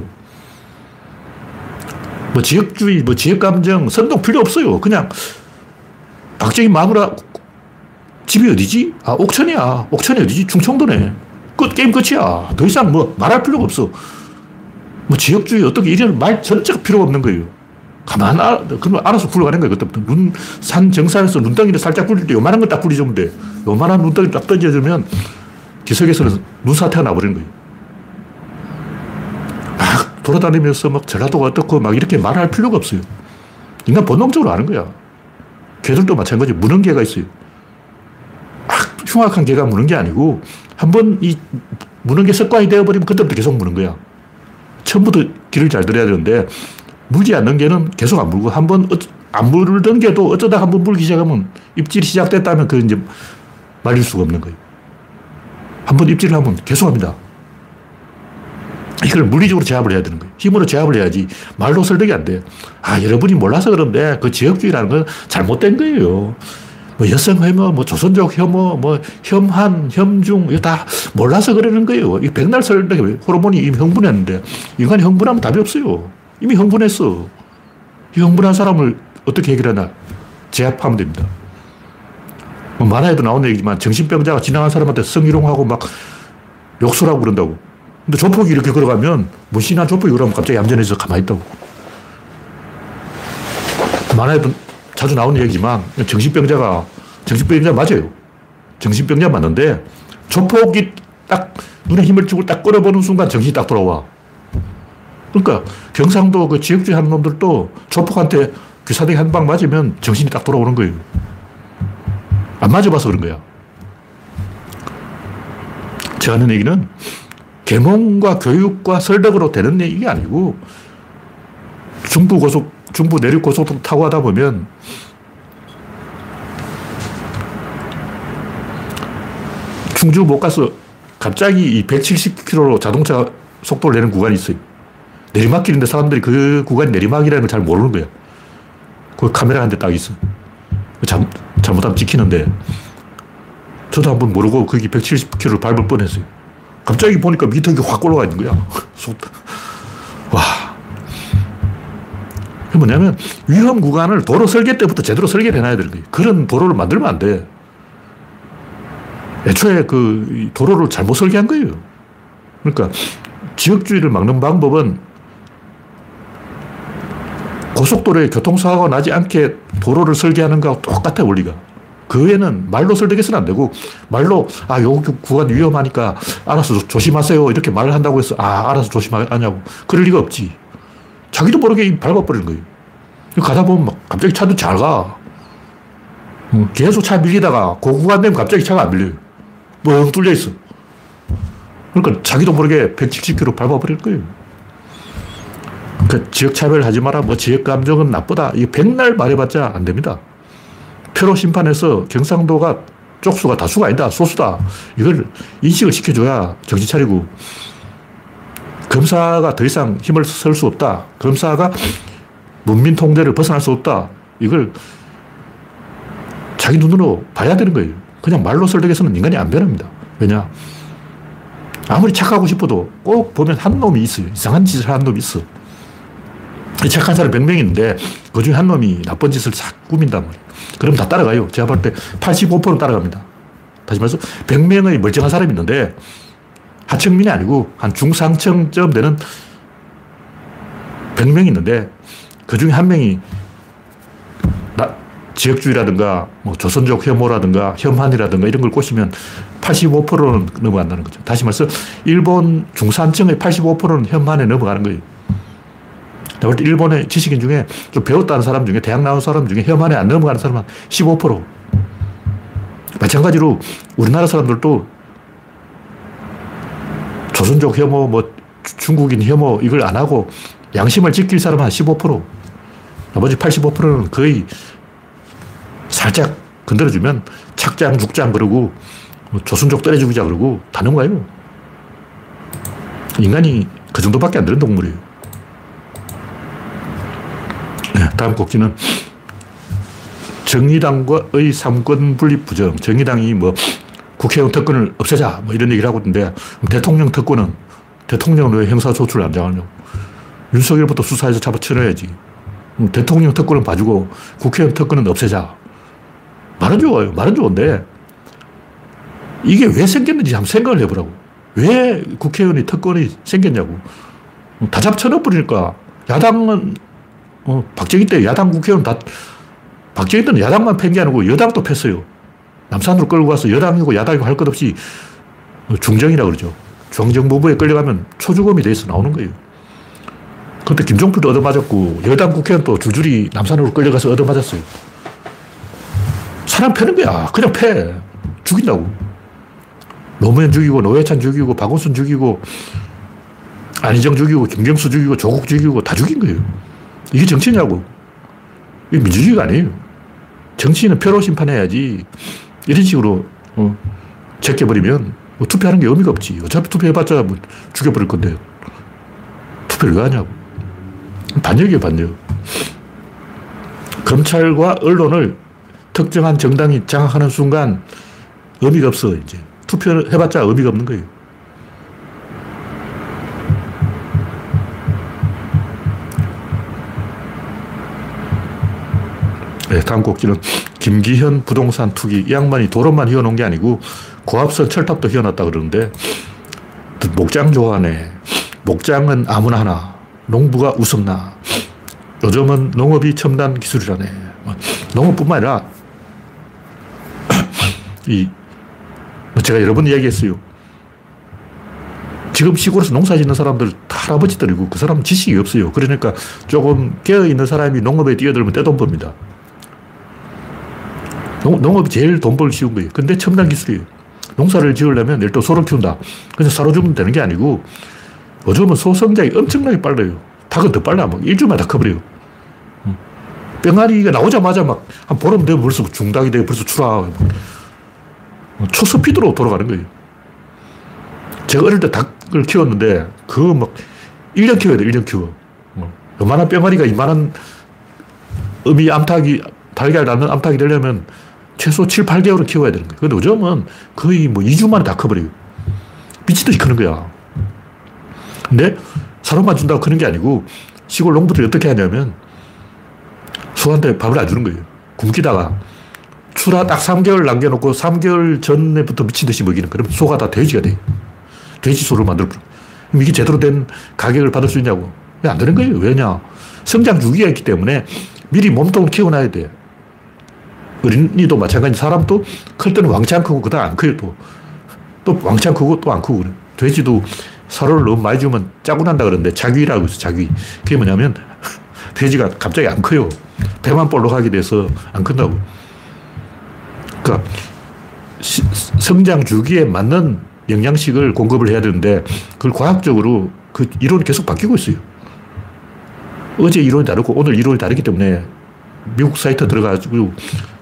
뭐 지역주의, 뭐 지역감정, 선동 필요 없어요. 그냥 박정희 마누라 집이 어디지? 아, 옥천이야. 옥천이 어디지? 충청도네. 끝, 게임 끝이야. 더 이상 뭐 말할 필요가 없어. 뭐 지역주의 어떻게 이런 말 전혀 필요가 없는 거예요. 가만, 아, 그러면 알아서 굴러가는 거예요. 그때부터 눈, 산 정상에서 눈덩이를 살짝 굴릴 때 요만한 거 딱 굴려주면 돼. 요만한 눈덩이 딱 던져주면 기석에서는 눈사태가 나버리는 거예요. 막 돌아다니면서 막 전라도가 어떻고 막 이렇게 말할 필요가 없어요. 인간 본능적으로 아는 거야. 개들도 마찬가지. 무는 개가 있어요. 막 흉악한 개가 무는 게 아니고 한번 이 무는 개 습관이 되어버리면 그때부터 계속 무는 거야. 처음부터 길을 잘 들여야 되는데 물지 않는 개는 계속 안 물고 한번 안 물던 개도 어쩌다 한번 물기 시작하면 입질이 시작됐다면 그 이제 말릴 수가 없는 거예요. 한번 입질을 하면 계속 합니다. 이걸 물리적으로 제압을 해야 되는 거예요. 힘으로 제압을 해야지 말로 설득이 안 돼요. 아, 여러분이 몰라서 그런데 그 지역주의라는 건 잘못된 거예요. 뭐 여성혐오, 뭐 조선족 혐오, 뭐 혐한, 혐중 이거 다 몰라서 그러는 거예요. 이 백날 설득이 호르몬이 이미 흥분했는데 인간이 흥분하면 답이 없어요. 이미 흥분했어. 이 흥분한 사람을 어떻게 해결하나? 제압하면 됩니다. 뭐 만화에도 나오는 얘기지만 정신병자가 지나간 사람한테 성희롱하고 막 욕설하고 그런다고. 근데 조폭이 이렇게 걸어가면 무신한 조폭이 그러면 갑자기 얌전해서 가만히 있다고. 만화에도 자주 나오는 얘기지만 정신병자가 정신병자 맞아요. 정신병자 맞는데 조폭이 딱 눈에 힘을 주고 딱 끌어보는 순간 정신이 딱 돌아와. 그러니까 경상도 그 지역주의 하는 놈들도 조폭한테 귀사대기 한 방 맞으면 정신이 딱 돌아오는 거예요. 안 맞아봐서 그런 거야. 제가 하는 얘기는 계몽과 교육과 설득으로 되는 얘기가 아니고 중부고속, 중부 내륙고속도로 타고 하다 보면 충주 못 가서 갑자기 백칠십 킬로미터로 자동차 속도를 내는 구간이 있어요. 내리막길인데 사람들이 그 구간이 내리막이라는 걸 잘 모르는 거야. 그 카메라 한 대 딱 있어. 잠, 잘못하면 찍히는데 저도 한번 모르고 거기 백칠십 킬로미터를 밟을 뻔했어요. 갑자기 보니까 밑에 확 올라가 있는 거야. 와. 그게 뭐냐면 위험 구간을 도로 설계 때부터 제대로 설계를 해놔야 되는 거예요. 그런 도로를 만들면 안 돼. 애초에 그 도로를 잘못 설계한 거예요. 그러니까 지역주의를 막는 방법은 고속도로에 교통사고가 나지 않게 도로를 설계하는 것과 똑같아, 원리가. 그 외에는 말로 설득해서는 안 되고, 말로, 아, 요 구간 위험하니까 알아서 조심하세요. 이렇게 말을 한다고 해서, 아, 알아서 조심하냐고. 그럴 리가 없지. 자기도 모르게 밟아버리는 거예요. 가다 보면 막 갑자기 차도 잘 가. 계속 차 밀리다가 그 구간 되면 갑자기 차가 안 밀려요. 멍 뚫려 있어. 그러니까 자기도 모르게 백칠십 킬로미터 밟아버릴 거예요. 그러니까 지역 차별 하지 마라, 뭐 지역 감정은 나쁘다. 이거 백날 말해봤자 안 됩니다. 표로 심판해서 경상도가 쪽수가 다수가 아니다, 소수다. 이걸 인식을 시켜줘야 정신 차리고. 검사가 더 이상 힘을 쓸 수 없다. 검사가 문민 통제를 벗어날 수 없다. 이걸 자기 눈으로 봐야 되는 거예요. 그냥 말로 설득해서는 인간이 안 변합니다. 왜냐? 아무리 착하고 싶어도 꼭 보면 한 놈이 있어요. 이상한 짓을 하는 놈이 있어. 착한 사람 백 명이 있는데 그 중에 한 놈이 나쁜 짓을 싹 꾸민단 말이에요. 그럼 다 따라가요. 제가 볼 때 팔십오 퍼센트 따라갑니다. 다시 말해서 백 명의 멀쩡한 사람이 있는데 하층민이 아니고 한 중상층쯤 되는 백 명이 있는데 그 중에 한 명이 나, 지역주의라든가 뭐 조선족 혐오라든가 혐한이라든가 이런 걸 꼬시면 팔십오 퍼센트는 넘어간다는 거죠. 다시 말해서 일본 중산층의 팔십오 퍼센트는 혐한에 넘어가는 거예요. 내가 볼 때 일본의 지식인 중에 좀 배웠다는 사람 중에 대학 나온 사람 중에 혐한에 안 넘어가는 사람은 십오 퍼센트. 마찬가지로 우리나라 사람들도 조선족 혐오, 뭐 중국인 혐오 이걸 안 하고 양심을 지킬 사람은 한 십오 퍼센트. 나머지 팔십오 퍼센트는 거의 살짝 건드려주면 착장, 죽장 그러고 조선족 때려 죽이자 그러고 다 넣은 거예요. 인간이 그 정도밖에 안 되는 동물이에요. 네, 다음 곡지는 정의당과의 삼권 분립 부정. 정의당이 뭐 국회의원 특권을 없애자 뭐 이런 얘기를 하고 있는데, 대통령 특권은, 대통령은 왜 형사소출을 안 당하냐고. 윤석열부터 수사해서 잡아쳐내야지. 대통령 특권은 봐주고 국회의원 특권은 없애자. 말은 좋아요. 말은 좋은데 이게 왜 생겼는지 한번 생각을 해보라고. 왜 국회의원이 특권이 생겼냐고. 다 잡쳐넣어버리니까 야당은, 어, 박정희 때 야당 국회의원 다, 박정희 때는 야당만 팬 게 아니고 여당도 팼어요. 남산으로 끌고 가서 여당이고 야당이고 할 것 없이 중정이라고 그러죠. 중앙정보부에 끌려가면 초주검이 돼서 나오는 거예요. 그때 김종필도 얻어맞았고 여당 국회의원 또 줄줄이 남산으로 끌려가서 얻어맞았어요. 사람 패는 거야. 그냥 패. 죽인다고. 노무현 죽이고 노회찬 죽이고 박원순 죽이고 안희정 죽이고 김경수 죽이고 조국 죽이고 다 죽인 거예요. 이게 정치냐고. 이게 민주주의가 아니에요. 정치인은 표로 심판해야지. 이런 식으로 어, 제껴버리면 뭐 투표하는 게 의미가 없지. 어차피 투표해봤자 뭐 죽여버릴 건데 투표를 왜 하냐고. 반역이에요, 반역. 검찰과 언론을 특정한 정당이 장악하는 순간 의미가 없어. 이제 투표를 해봤자 의미가 없는 거예요. 네, 다음 곡지는 김기현 부동산 투기. 이 양반이 도로만 휘어놓은 게 아니고 고압선 철탑도 휘어놨다 그러는데, 목장 좋아하네. 목장은 아무나 하나, 농부가 우습나. 요즘은 농업이 첨단 기술이라네. 농업뿐만 아니라 이 제가 여러 번 이야기했어요. 지금 시골에서 농사 짓는 사람들 다 할아버지들이고 그 사람은 지식이 없어요. 그러니까 조금 깨어있는 사람이 농업에 뛰어들면 떼돈 법니다. 농, 농업이 제일 돈 벌기 쉬운 거예요. 근데 첨단 기술이에요. 농사를 지으려면 일단 소를 키운다. 그냥 사로 주면 되는 게 아니고 요즘은 소 성장이 엄청나게 빨라요. 닭은 더 빨라. 막 일주일만 다 커버려요. 병아리가 나오자마자 막 한 보름 되면 벌써 중닭이 되고 벌써 출하. 초스피드로 돌아가는 거예요. 제가 어릴 때 닭을 키웠는데 그거 막 일 년 키워야 돼. 일 년 키워. 요만한 병아리가 이만한 어미 암탉이, 달걀 낳는 암탉이 되려면 최소 칠, 팔 개월은 키워야 되는 거예요. 근데 요즘은 거의 뭐 이 주만에 다 커버려요. 미치듯이 크는 거야. 근데 사료만 준다고 크는 게 아니고 시골 농부들이 어떻게 하냐면 소한테 밥을 안 주는 거예요. 굶기다가 출하 딱 삼 개월 남겨놓고 삼 개월 전에부터 미친 듯이 먹이는. 그럼 소가 다 돼지가 돼. 돼지 소를 만들어버려. 그럼 이게 제대로 된 가격을 받을 수 있냐고. 안 되는 거예요. 왜냐. 성장 주기가 있기 때문에 미리 몸통을 키워놔야 돼. 어린이도 마찬가지. 사람도 클 때는 왕창 크고 그다음 안 커요. 또, 또 왕창 크고 또 안 크고 그래. 돼지도 사료를 너무 많이 주면 짜고 난다 그러는데 자귀라고 있어. 자귀. 그게 뭐냐면 돼지가 갑자기 안 커요. 배만 볼록하게 돼서 안 큰다고. 그러니까 시, 성장 주기에 맞는 영양식을 공급을 해야 되는데 그걸 과학적으로 그 이론이 계속 바뀌고 있어요. 어제 이론이 다르고 오늘 이론이 다르기 때문에 미국 사이트 들어가지고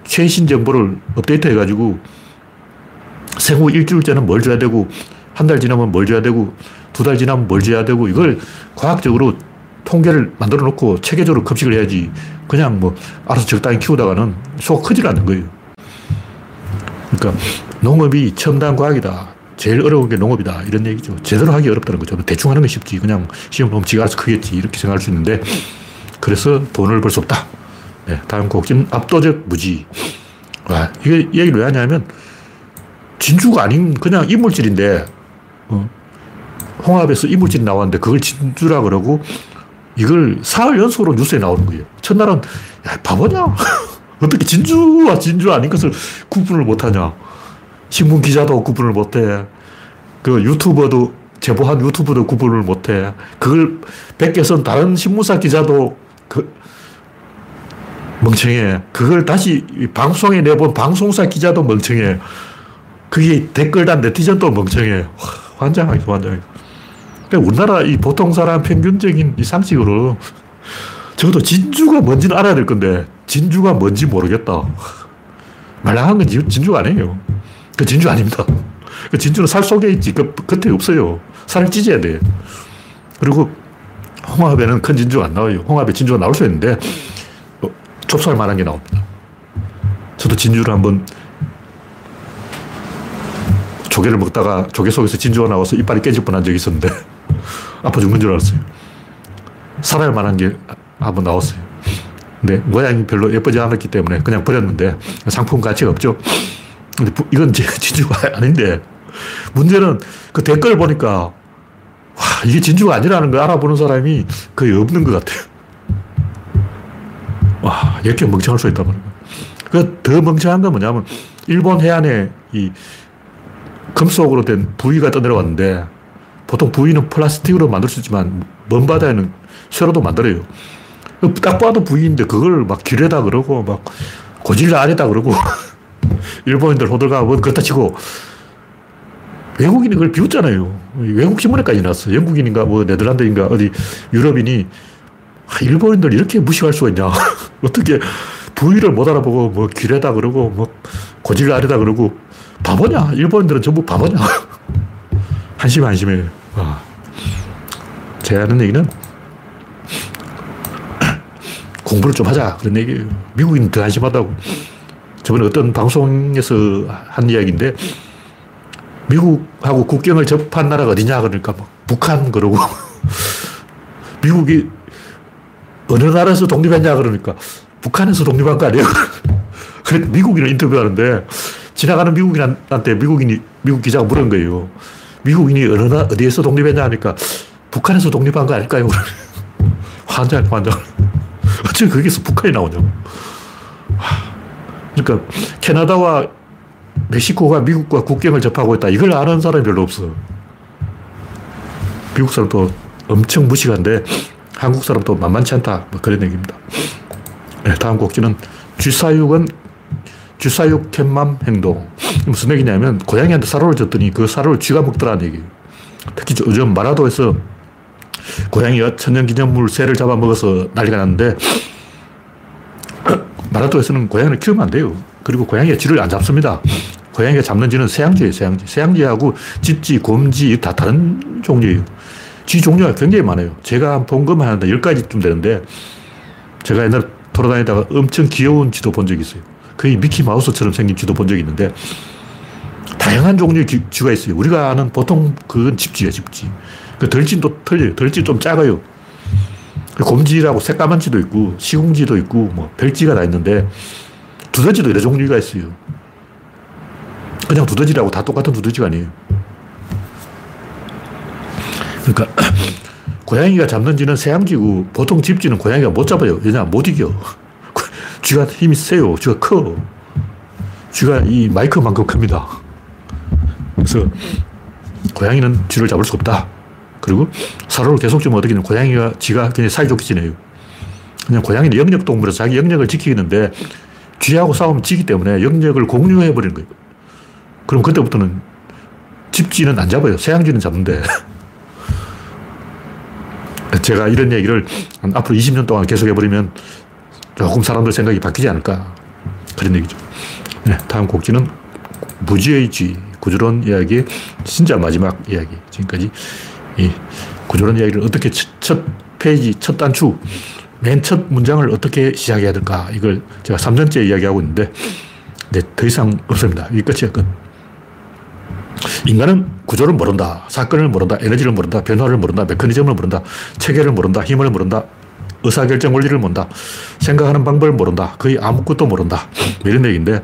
최신 정보를 업데이트 해가지고 생후 일주일째는 뭘 줘야 되고 한 달 지나면 뭘 줘야 되고 두 달 지나면 뭘 줘야 되고 이걸 과학적으로 통계를 만들어 놓고 체계적으로 급식을 해야지. 그냥 뭐 알아서 적당히 키우다가는 소가 크질 않는 거예요. 그러니까 농업이 첨단 과학이다. 제일 어려운 게 농업이다. 이런 얘기죠. 제대로 하기 어렵다는 거죠. 대충 하는 게 쉽지. 그냥 시험 보면 지가 알아서 크겠지. 이렇게 생각할 수 있는데 그래서 돈을 벌 수 없다. 네, 다음 곡지는 압도적 무지. 와, 이게 얘기를 왜 하냐면 진주가 아닌 그냥 이물질인데 어, 홍합에서 이물질이 나왔는데 그걸 진주라 그러고 이걸 사흘 연속으로 뉴스에 나오는 거예요. 첫날은 야, 바보냐? 어떻게 진주와 진주 아닌 것을 구분을 못하냐. 신문 기자도 구분을 못해. 그 유튜버도, 제보한 유튜버도 구분을 못해. 그걸 백 개 쓴 다른 신문사 기자도 그 멍청해. 그걸 다시 방송에 내본 방송사 기자도 멍청해. 그게 댓글단 네티즌도 멍청해. 환장하게, 환장하게. 그러니까 우리나라 이 보통 사람 평균적인 이 상식으로 적어도 진주가 뭔지는 알아야 될 건데 진주가 뭔지 모르겠다. 말랑한 건 진주가 아니에요. 그 진주 아닙니다. 그 진주는 살 속에 있지, 그 겉에 없어요. 살을 찢어야 돼. 그리고 홍합에는 큰 진주가 안 나와요. 홍합에 진주가 나올 수 있는데 좁쌀만한 게 나옵니다. 저도 진주를 한번 조개를 먹다가 조개 속에서 진주가 나와서 이빨이 깨질 뻔한 적이 있었는데 아파 죽는 줄 알았어요. 살할 만한 게 한번 나왔어요. 근데 모양이 별로 예쁘지 않았기 때문에 그냥 버렸는데 상품 가치가 없죠. 근데 이건 진주가 아닌데 문제는 그 댓글 보니까 와, 이게 진주가 아니라는 걸 알아보는 사람이 거의 없는 것 같아요. 와, 이렇게 멍청할 수 있단 말이에요. 그 더 멍청한 건 뭐냐면 일본 해안에 이 금속으로 된 부위가 떠내려왔는데 보통 부위는 플라스틱으로 만들 수 있지만 먼 바다에는 쇠로도 만들어요. 딱 봐도 부위인데 그걸 막 기뢰다 그러고 막 고질라 아니다 그러고 일본인들 호들갑 뭐 그렇다 치고 외국인이 그걸 비웃잖아요. 외국 신문에까지 나왔어. 영국인인가 뭐 네덜란드인가 어디 유럽인이 아, 일본인들 이렇게 무식할 수가 있냐. 어떻게 부위를 못 알아보고 뭐 기뢰다 그러고 뭐 고질라 아니다 그러고 바보냐. 일본인들은 전부 바보냐. 한심해 한심해. 아. 제가 하는 얘기는 공부를 좀 하자 그런 얘기예요. 미국인은 더 한심하다고. 저번에 어떤 방송에서 한 이야기인데 미국하고 국경을 접한 나라가 어디냐 그러니까 막 북한 그러고 미국이 어느 나라에서 독립했냐 그러니까 북한에서 독립한 거 아니에요. 그래서 미국인을 인터뷰하는데 지나가는 미국인한테 미국인이 미국 기자가 물은 거예요. 미국인이 어느 나 어디에서 독립했냐 하니까 북한에서 독립한 거 아닐까요? 환장 환장. 어째 거기서 북한이 나오냐고. 그러니까 캐나다와 멕시코가 미국과 국경을 접하고 있다. 이걸 아는 사람이 별로 없어. 미국 사람도 엄청 무식한데 한국 사람도 만만치 않다. 뭐 그런 얘기입니다. 네, 다음 곡지는 쥐사육은 쥐사육 캣맘 행동. 무슨 얘기냐면 고양이한테 사료를 줬더니 그 사료를 쥐가 먹더라는 얘기예요. 특히 요즘 마라도에서 고양이가 천연기념물 새를 잡아먹어서 난리가 났는데 마라도에서는 고양이를 키우면 안 돼요. 그리고 고양이가 쥐를 안 잡습니다. 고양이가 잡는 쥐는 세양쥐예요. 세양쥐. 세양쥐하고 집쥐, 곰쥐 다 다른 종류예요. 쥐 종류가 굉장히 많아요. 제가 본 것만 하는데 열 가지쯤 되는데 제가 옛날에 돌아다니다가 엄청 귀여운 쥐도 본 적이 있어요. 거의 미키마우스처럼 생긴 쥐도 본 적이 있는데 다양한 종류의 쥐가 있어요. 우리가 아는 보통 그건 집쥐예요. 집쥐. 그 덜쥐도 틀려요. 덜쥐 좀 작아요. 곰쥐라고 새까만 쥐도 있고 시궁쥐도 있고 뭐 별쥐가 다 있는데 두더지도 여러 종류가 있어요. 그냥 두더지라고 다 똑같은 두더지가 아니에요. 그러니까 고양이가 잡는 쥐는 세양쥐고 보통 집쥐는 고양이가 못 잡아요. 왜냐하면 못 이겨. 쥐가 힘이 세요. 쥐가 커. 쥐가 이 마이크만큼 큽니다. 그래서 고양이는 쥐를 잡을 수 없다. 그리고 사료를 계속 주면 어떻게 되냐면 고양이가 쥐가 굉장히 사이좋게 지내요. 그냥 고양이는 영역동물에서 자기 영역을 지키는데 쥐하고 싸우면 지기 때문에 영역을 공유해버리는 거예요. 그럼 그때부터는 집쥐는 안 잡아요. 세양쥐는 잡는데. 제가 이런 얘기를 한 앞으로 이십 년 동안 계속해버리면 조금 사람들 생각이 바뀌지 않을까. 그런 얘기죠. 네, 다음 곡지는 무지의 쥐. 구조론 이야기의 진짜 마지막 이야기. 지금까지 이 구조론 이야기를 어떻게 첫, 첫 페이지, 첫 단추, 맨 첫 문장을 어떻게 시작해야 될까. 이걸 제가 삼 년째 이야기하고 있는데 이제 더 이상 없습니다. 이게 끝이에요. 끝. 인간은 구조를 모른다. 사건을 모른다. 에너지를 모른다. 변화를 모른다. 메커니즘을 모른다. 체계를 모른다. 힘을 모른다. 의사결정 원리를 모른다. 생각하는 방법을 모른다. 거의 아무것도 모른다. 이런 얘기인데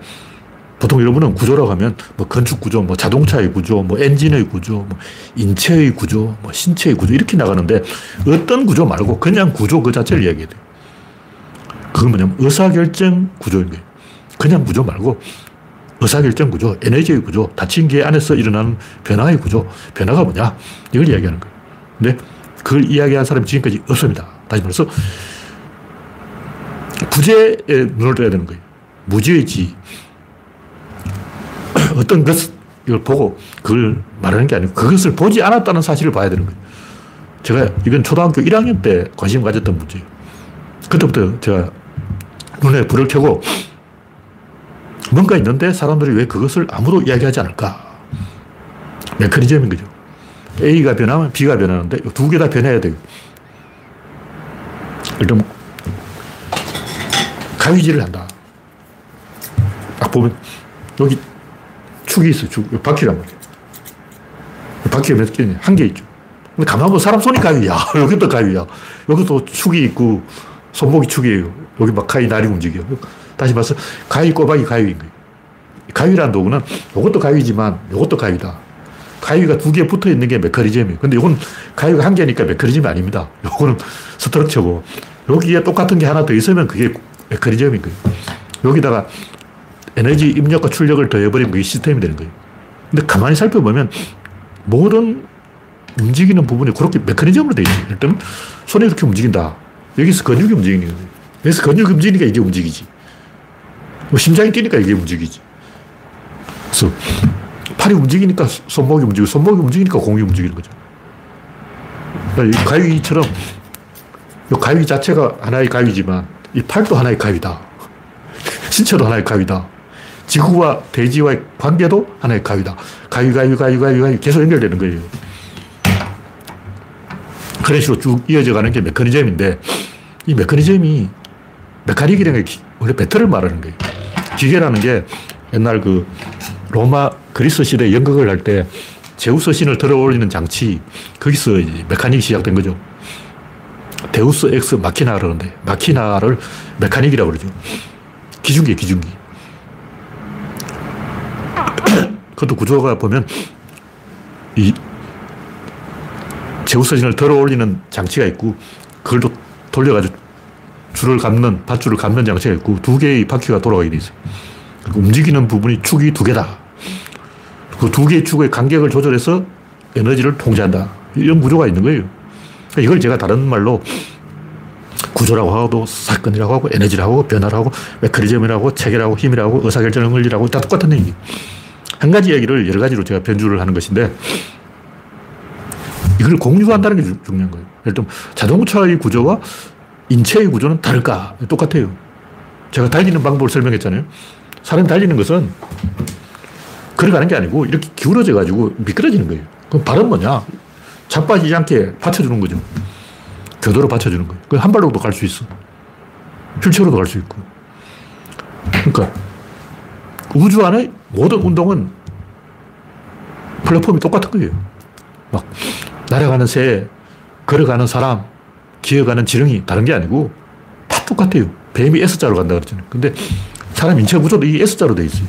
보통 여러분은 구조라고 하면 뭐 건축 구조, 뭐 자동차의 구조, 뭐 엔진의 구조, 뭐 인체의 구조, 뭐 신체의 구조 이렇게 나가는데 어떤 구조 말고 그냥 구조 그 자체를 이야기해야 돼요. 그건 뭐냐면 의사결정 구조인 거예요. 그냥 구조 말고 의사결정 구조, 에너지의 구조, 닫힌 개 안에서 일어나는 변화의 구조, 변화가 뭐냐 이걸 이야기하는 거예요. 근데 그걸 이야기한 사람이 지금까지 없습니다. 다시 말해서 부재에 눈을 떠야 되는 거예요. 무지의 지. 어떤 것을 보고 그걸 말하는 게 아니고 그것을 보지 않았다는 사실을 봐야 되는 거예요. 제가 이건 초등학교 일 학년 때 관심 가졌던 문제예요. 그때부터 제가 눈에 불을 켜고 뭔가 있는데 사람들이 왜 그것을 아무도 이야기하지 않을까? 메커니즘인 거죠. A가 변하면 B가 변하는데 두 개 다 변해야 돼요. 일단 가위질을 한다. 딱 보면 여기 축이 있어요. 축. 여기 바퀴란 말이에요. 바퀴가 몇 개냐? 한 개 있죠. 근데 가만 보면 사람 손이 가위야. 여기도 가위야. 여기도 축이 있고 손목이 축이에요. 여기 막 가위 날이 움직여. 다시 봐서 가위 꼬박이 가위인 거예요. 가위라는 도구는 이것도 가위지만 이것도 가위다. 가위가 두 개 붙어 있는 게 메커니즘이에요. 근데 이건 가위가 한 개니까 메커니즘이 아닙니다. 이거는 스트럭처고 여기에 똑같은 게 하나 더 있으면 그게 메커니즘인 거예요. 여기다가 에너지 입력과 출력을 더해버리면 그게 시스템이 되는 거예요. 근데 가만히 살펴보면 모든 움직이는 부분이 그렇게 메커니즘으로 되어 있어요. 일단 손이 이렇게 움직인다. 여기서 근육이 움직이는 거예요. 여기서 근육이 움직이니까 이게 움직이지. 심장이 뛰니까 이게 움직이지. 그래서 팔이 움직이니까 손목이 움직이고 손목이 움직이니까 공이 움직이는 거죠. 그러니까 이 가위처럼 이 가위 자체가 하나의 가위지만 이 팔도 하나의 가위다. 신체도 하나의 가위다. 지구와 대지와의 관계도 하나의 가위다. 가위, 가위, 가위, 가위, 가위 계속 연결되는 거예요. 그런 식으로 쭉 이어져가는 게 메커니즘인데 이 메커니즘이 메카닉이라는 게 원래 배터를 말하는 거예요. 기계라는 게 옛날 그 로마 그리스 시대 연극을 할 때 제우스 신을 들어 올리는 장치, 거기서 메카닉이 시작된 거죠. 데우스 엑스 마키나 그러는데 마키나를 메카닉이라고 그러죠. 기중기, 기중기. 그것도 구조가 보면 이 제우스 신을 들어 올리는 장치가 있고 그걸 또 돌려가지고 줄을 감는, 밧줄을 감는 장치가 있고 두 개의 바퀴가 돌아가게 돼 있어요. 움직이는 부분이 축이 두 개다. 그 두 개의 축의 간격을 조절해서 에너지를 통제한다. 이런 구조가 있는 거예요. 이걸 제가 다른 말로 구조라고 하고 사건이라고 하고 에너지라고 하고 변화라고 메커니즘이라고 하고 체계라고 힘이라고 의사결정 원리라고 다 똑같은 얘기예요. 한 가지 얘기를 여러 가지로 제가 변주를 하는 것인데 이걸 공유한다는 게 중요한 거예요. 예를 들면 자동차의 구조와 인체의 구조는 다를까? 똑같아요. 제가 달리는 방법을 설명했잖아요. 사람이 달리는 것은 걸어가는 게 아니고 이렇게 기울어져가지고 미끄러지는 거예요. 그럼 발은 뭐냐? 자빠지지 않게 받쳐주는 거죠. 교도로 받쳐주는 거예요. 한 발로도 갈 수 있어. 휠체어로도 갈 수 있고. 그러니까 우주 안의 모든 운동은 플랫폼이 똑같은 거예요. 막 날아가는 새, 걸어가는 사람, 기어가는 지렁이 다른 게 아니고 다 똑같아요. 뱀이 S자로 간다 그랬잖아요. 근데 사람 인체 구조도 이게 S자로 되어 있어요.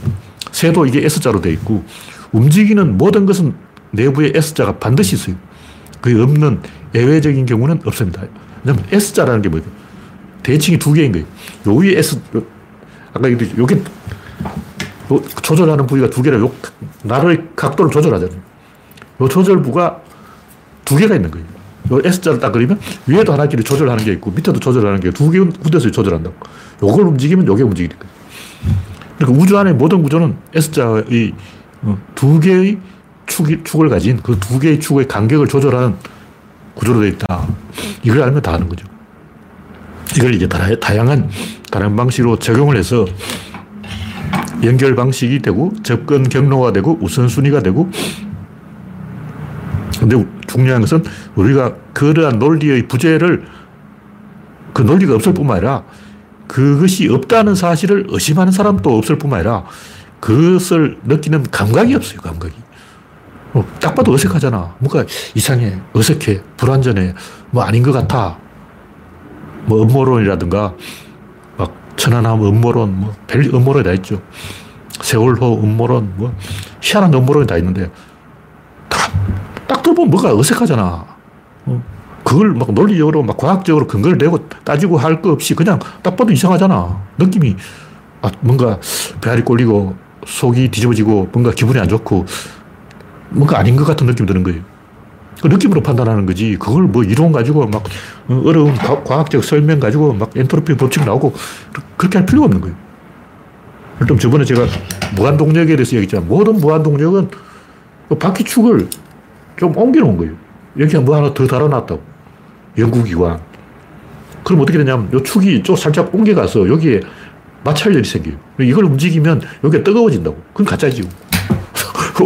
새도 이게 S자로 되어 있고 움직이는 모든 것은 내부에 S자가 반드시 있어요. 그게 없는 예외적인 경우는 없습니다. 왜냐하면 S자라는 게 뭐예요? 대칭이 두 개인 거예요. 요 위에 S, 요, 아까 여기 조절하는 부위가 두 개라 요 나로의 각도를 조절하잖아요. 요 조절부가 두 개가 있는 거예요. 요 S자를 딱 그리면 위에도 하나끼리 조절하는 게 있고 밑에도 조절하는 게 두 개 군데서 조절한다고. 요걸 움직이면 요게 움직이니까. 그러니까 우주 안의 모든 구조는 S자의 두 개의 축이, 축을 가진 그 두 개의 축의 간격을 조절하는 구조로 되어 있다. 이걸 알면 다 아는 거죠. 이걸 이제 다양한, 다른 방식으로 적용을 해서 연결 방식이 되고 접근 경로가 되고 우선순위가 되고 근데 중요한 것은 우리가 그러한 논리의 부재를 그 논리가 없을 뿐만 아니라 그것이 없다는 사실을 의심하는 사람도 없을 뿐만 아니라 그것을 느끼는 감각이 없어요, 감각이. 어, 딱 봐도 어색하잖아. 뭔가 이상해, 어색해, 불완전해, 뭐 아닌 것 같아. 뭐 음모론이라든가, 막 천안함 음모론, 뭐 별 음모론이 다 있죠. 세월호 음모론, 뭐 희한한 음모론이 다 있는데 딱, 딱 들어보면 뭔가 어색하잖아. 어. 그걸 막 논리적으로, 막 과학적으로 근거를 내고 따지고 할 거 없이 그냥 딱 봐도 이상하잖아. 느낌이. 아, 뭔가 배알이 꼴리고 속이 뒤집어지고 뭔가 기분이 안 좋고 뭔가 아닌 것 같은 느낌이 드는 거예요. 그 느낌으로 판단하는 거지. 그걸 뭐 이론 가지고 막 어려운 과학적 설명 가지고 막 엔트로피 법칙 나오고 그렇게 할 필요가 없는 거예요. 일단 저번에 제가 무한동력에 대해서 얘기했잖아요. 모든 무한동력은 바퀴축을 좀 옮겨놓은 거예요. 여기가 뭐 하나 더 달아놨다고. 연구기관. 그럼 어떻게 되냐면, 요 축이 좀 살짝 옮겨가서 여기에 마찰열이 생겨요. 이걸 움직이면 여기가 뜨거워진다고. 그건 가짜지요.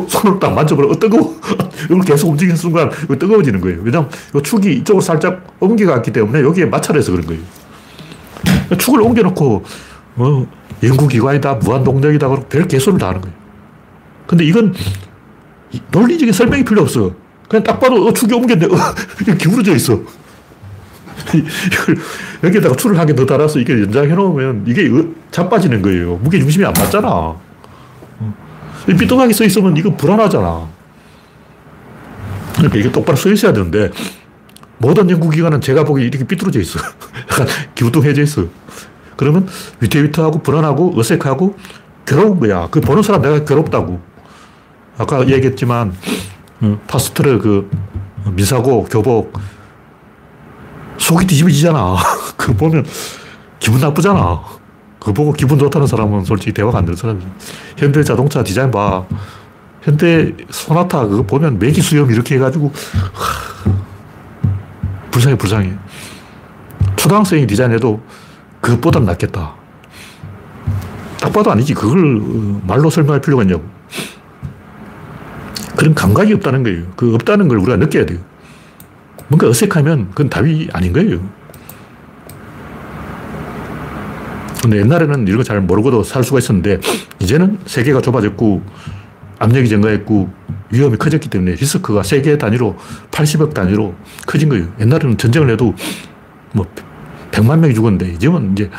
손을 딱 만져보면 어, 뜨거워. 이걸 계속 움직이는 순간 이거 뜨거워지는 거예요. 왜냐하면 이 축이 이쪽으로 살짝 옮겨갔기 때문에 여기에 마찰해서 그런 거예요. 축을 옮겨놓고 어, 연구기관이다, 무한동력이다, 별 개소를 다 하는 거예요. 근데 이건 논리적인 설명이 필요 없어. 그냥 딱 봐도 어, 축이 옮겼는데 어, 기울어져 있어. 이걸 여기에다가 추를 한 개 더 달아서 이게 연장해놓으면 이게 자빠지는 거예요. 무게중심이 안 맞잖아. 삐뚤하게 써 있으면 이거 불안하잖아. 그러니까 이게 똑바로 써 있어야 되는데 모든 연구기관은 제가 보기에 이렇게 삐뚤어져 있어. 약간 기우뚱해져 있어. 그러면 위태위태하고 불안하고 어색하고 괴로운 거야. 그 보는 사람 내가 괴롭다고. 아까 얘기했지만 파스텔의 그 민사고 교복 속이 뒤집어지잖아. 그거 보면 기분 나쁘잖아. 그거 보고 기분 좋다는 사람은 솔직히 대화가 안 되는 사람이지. 현대 자동차 디자인 봐. 현대 소나타 그거 보면 매기 수염 이렇게 해가지고 하, 불쌍해 불쌍해. 초등학생이 디자인해도 그것보단 낫겠다. 딱 봐도 아니지. 그걸 말로 설명할 필요가 있냐고. 그런 감각이 없다는 거예요. 그 없다는 걸 우리가 느껴야 돼요. 뭔가 어색하면 그건 답이 아닌 거예요. 근데 옛날에는 이런 거 잘 모르고도 살 수가 있었는데 이제는 세계가 좁아졌고 압력이 증가했고 위험이 커졌기 때문에 리스크가 세계 단위로 팔십억 단위로 커진 거예요. 옛날에는 전쟁을 해도 뭐 백만 명이 죽었는데 이제는 이제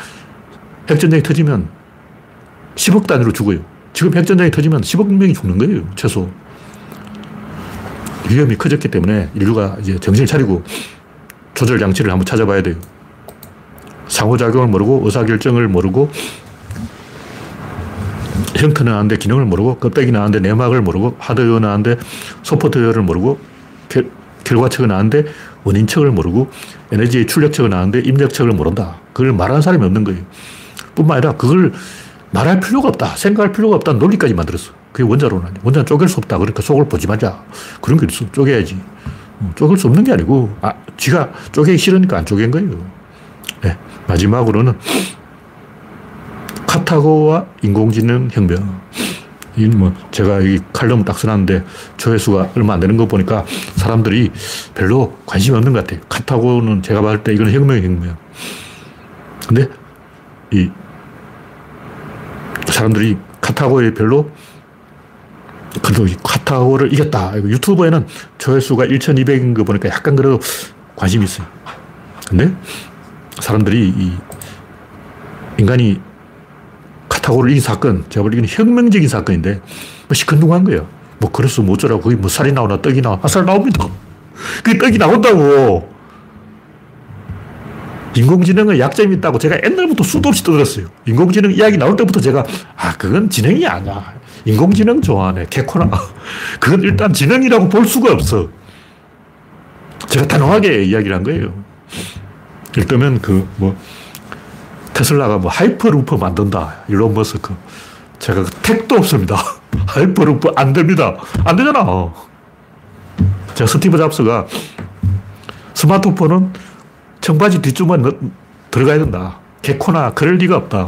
핵전쟁이 터지면 십억 단위로 죽어요. 지금 핵전쟁이 터지면 십억 명이 죽는 거예요. 최소. 위험이 커졌기 때문에 인류가 이제 정신을 차리고 조절 장치를 한번 찾아봐야 돼요. 상호작용을 모르고 의사결정을 모르고 형태는 아는데 기능을 모르고 껍데기는 아는데 내막을 모르고 하드웨어는 아는데 소프트웨어를 모르고 결, 결과책은 아는데 원인책을 모르고 에너지의 출력책은 아는데 입력책을 모른다. 그걸 말하는 사람이 없는 거예요. 뿐만 아니라 그걸 말할 필요가 없다. 생각할 필요가 없다는 논리까지 만들었어. 그게 원자론 아니야. 원자는 쪼갤 수 없다. 그러니까 속을 보지 말자. 그런 게 있어. 쪼개야지. 쪼갤 수 없는 게 아니고 아, 지가 쪼개기 싫으니까 안 쪼갠 거예요. 네, 마지막으로는 카타고와 인공지능 혁명. 이 뭐 제가 이 칼럼을 딱 써놨는데 조회수가 얼마 안 되는 거 보니까 사람들이 별로 관심이 없는 것 같아요. 카타고는 제가 봤을 때 이건 혁명이 혁명. 근데 이 사람들이 카타고에 별로 그래도 이 카타고를 이겼다. 유튜브에는 조회수가 천이백인 거 보니까 약간 그래도 관심이 있어요. 근데 사람들이 이 인간이 카타고를 이긴 사건, 제가 볼 때는 혁명적인 사건인데 뭐 시큰둥한 거예요. 뭐 그래서 뭐 어쩌라고 거기 뭐 살이 나오나 떡이 나오나 아, 살 나옵니다. 그게 떡이 나온다고. 인공지능의 약점이 있다고 제가 옛날부터 수도 없이 떠들었어요. 인공지능 이야기 나올 때부터 제가 아 그건 지능이 아니야. 인공지능 좋아하네. 개코나. 그건 일단 지능이라고 볼 수가 없어. 제가 단호하게 이야기를 한 거예요. 일단은 그 뭐 테슬라가 뭐 하이퍼루프 만든다. 일론 머스크. 제가 택도 없습니다. 하이퍼루프 안 됩니다. 안 되잖아. 제가 스티브 잡스가 스마트폰은 청바지 뒷줄만 넣, 들어가야 된다. 개코나 그럴 리가 없다.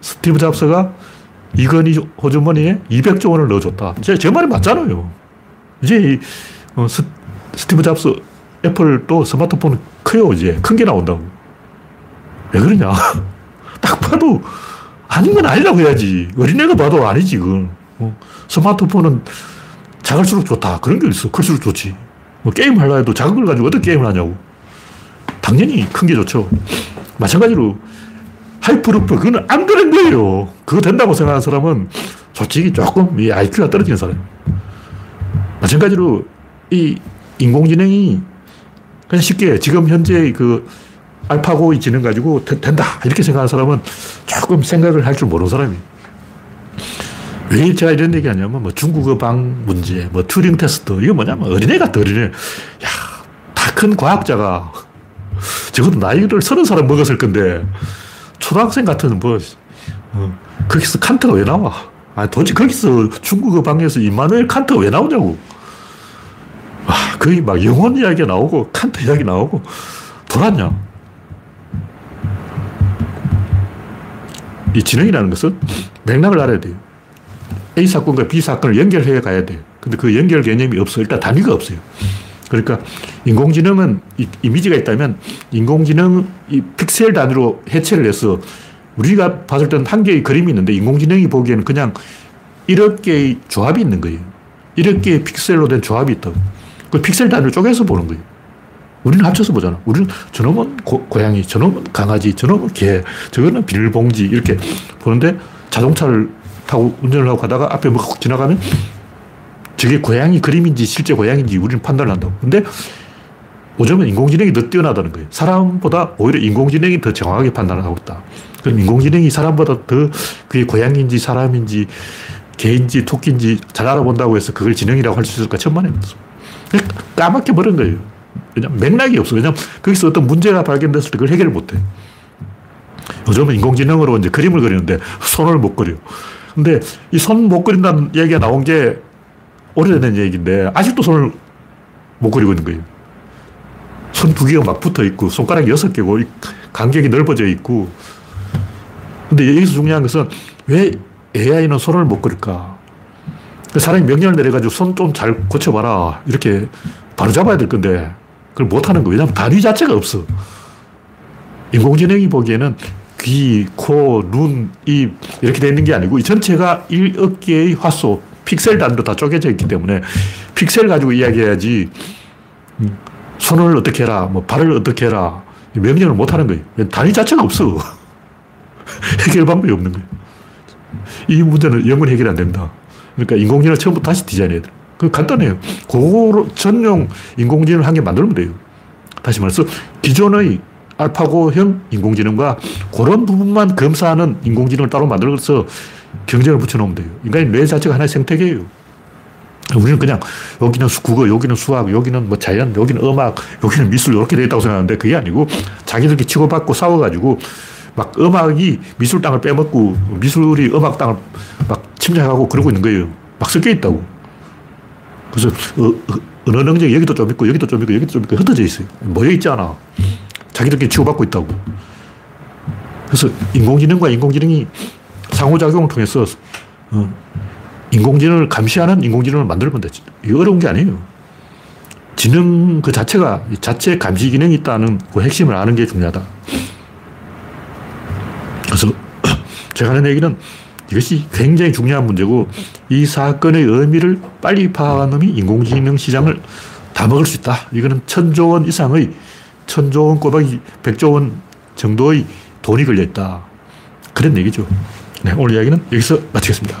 스티브 잡스가 이건희 호주머니에 이백조 원을 넣어줬다. 제, 제 말이 맞잖아요. 이제 이, 어, 스, 스티브 잡스 애플도 스마트폰은 커요. 이제 큰 게 나온다고. 왜 그러냐. 딱 봐도 아닌 건 아니라고 해야지. 어린애가 봐도 아니지. 그건. 어, 스마트폰은 작을수록 좋다. 그런 게 있어. 클수록 좋지. 뭐 게임 하려 해도 작은 걸 가지고 어떻게 게임을 하냐고. 당연히 큰 게 좋죠. 마찬가지로 하이퍼루프 그건 안 되는 거예요. 그거 된다고 생각하는 사람은 솔직히 조금 이 아이큐가 떨어지는 사람. 마찬가지로 이 인공지능이 그냥 쉽게 지금 현재 그 알파고의 지능 가지고 되, 된다 이렇게 생각하는 사람은 조금 생각을 할 줄 모르는 사람이에요. 왜 제가 이런 얘기 하냐면 뭐 중국어 방 문제, 뭐 튜링 테스트 이거 뭐냐면 어린애 같아 어린애. 야, 다 큰 과학자가 적어도 나이를 서른 사람 먹었을 건데 초등학생 같은 뭐 어, 거기서 칸트가 왜 나와? 아니 도대체 거기서 중국어 방에서 임마누엘 칸트가 왜 나오냐고. 와, 거의 막 영혼 이야기가 나오고 칸트 이야기 나오고 돌았냐. 이 진행이라는 것은 맥락을 알아야 돼요. A 사건과 B 사건을 연결해 가야 돼요. 근데 그 연결 개념이 없어. 일단 단위가 없어요. 그러니까 인공지능은 이, 이미지가 있다면 인공지능 이 픽셀 단위로 해체를 해서 우리가 봤을 때는 한 개의 그림이 있는데 인공지능이 보기에는 그냥 일억 개의 조합이 있는 거예요. 일억 개의 픽셀로 된 조합이 있다고. 그 픽셀 단위를 쪼개서 보는 거예요. 우리는 합쳐서 보잖아. 우리는 저놈은 고, 고양이, 저놈은 강아지, 저놈은 개, 저거는 비닐봉지 이렇게 보는데 자동차를 타고 운전을 하고 가다가 앞에 뭐 지나가면 저게 고양이 그림인지 실제 고양이인지 우리는 판단을 한다고. 근데 오점은 인공지능이 더 뛰어나다는 거예요. 사람보다 오히려 인공지능이 더 정확하게 판단을 하고 있다. 그럼 인공지능이 사람보다 더 그게 고양이인지 사람인지 개인지 토끼인지 잘 알아본다고 해서 그걸 지능이라고 할 수 있을까 천만에 없어. 까맣게 버린 거예요. 왜냐면 맥락이 없어. 왜냐면 거기서 어떤 문제가 발견됐을 때 그걸 해결을 못해. 요즘은 인공지능으로 이제 그림을 그리는데 손을 못 그려. 근데 이 손 못 그린다는 얘기가 나온 게 오래된 얘기인데 아직도 손을 못 그리고 있는 거예요. 손 두 개가 막 붙어 있고 손가락이 여섯 개고 간격이 넓어져 있고. 근데 여기서 중요한 것은 왜 에이아이는 손을 못 그릴까? 사람이 명령을 내려가지고 손 좀 잘 고쳐봐라 이렇게 바로 잡아야 될 건데 그걸 못하는 거예요. 왜냐하면 단위 자체가 없어. 인공지능이 보기에는 귀, 코, 눈, 입 이렇게 돼 있는 게 아니고 이 전체가 일억 개의 화소, 픽셀 단위로 다 쪼개져 있기 때문에 픽셀 가지고 이야기해야지 손을 어떻게 해라, 뭐 발을 어떻게 해라 명령을 못하는 거예요. 단위 자체가 없어. 해결 방법이 없는 거예요. 이 문제는 영원히 해결 안 됩니다. 그러니까 인공지능을 처음부터 다시 디자인해야 돼요. 그 간단해요. 그거로 전용 인공지능을 한 개 만들면 돼요. 다시 말해서 기존의 알파고형 인공지능과 그런 부분만 검사하는 인공지능을 따로 만들어서 경쟁을 붙여놓으면 돼요. 인간의 뇌 자체가 하나의 생태계예요. 우리는 그냥 여기는 국어, 여기는 수학, 여기는 뭐 자연, 여기는 음악, 여기는 미술 이렇게 되어 있다고 생각하는데 그게 아니고 자기들끼리 치고받고 싸워가지고 막 음악이 미술 땅을 빼먹고 미술이 음악 땅을 막 침략하고 그러고 있는 거예요. 막 섞여 있다고. 그래서 어, 어, 언어 능력이 여기도 좀 있고 여기도 좀 있고 여기도 좀 있고 흩어져 있어요. 모여 있지 않아. 자기들끼리 치고받고 있다고. 그래서 인공지능과 인공지능이 상호작용을 통해서 어, 인공지능을 감시하는 인공지능을 만들면 되지. 이거 어려운 게 아니에요. 지능 그 자체가 자체 감시 기능이 있다는 그 핵심을 아는 게 중요하다. 그래서 제가 하는 얘기는 이것이 굉장히 중요한 문제고 이 사건의 의미를 빨리 파악한 놈이 인공지능 시장을 다 먹을 수 있다. 이거는 천조 원 이상의 천조 원 꼬박이 백조 원 정도의 돈이 걸려있다. 그런 얘기죠. 네, 오늘 이야기는 여기서 마치겠습니다.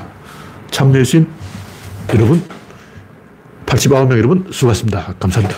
참여해주신 여러분, 팔십구 명 여러분 수고하셨습니다. 감사합니다.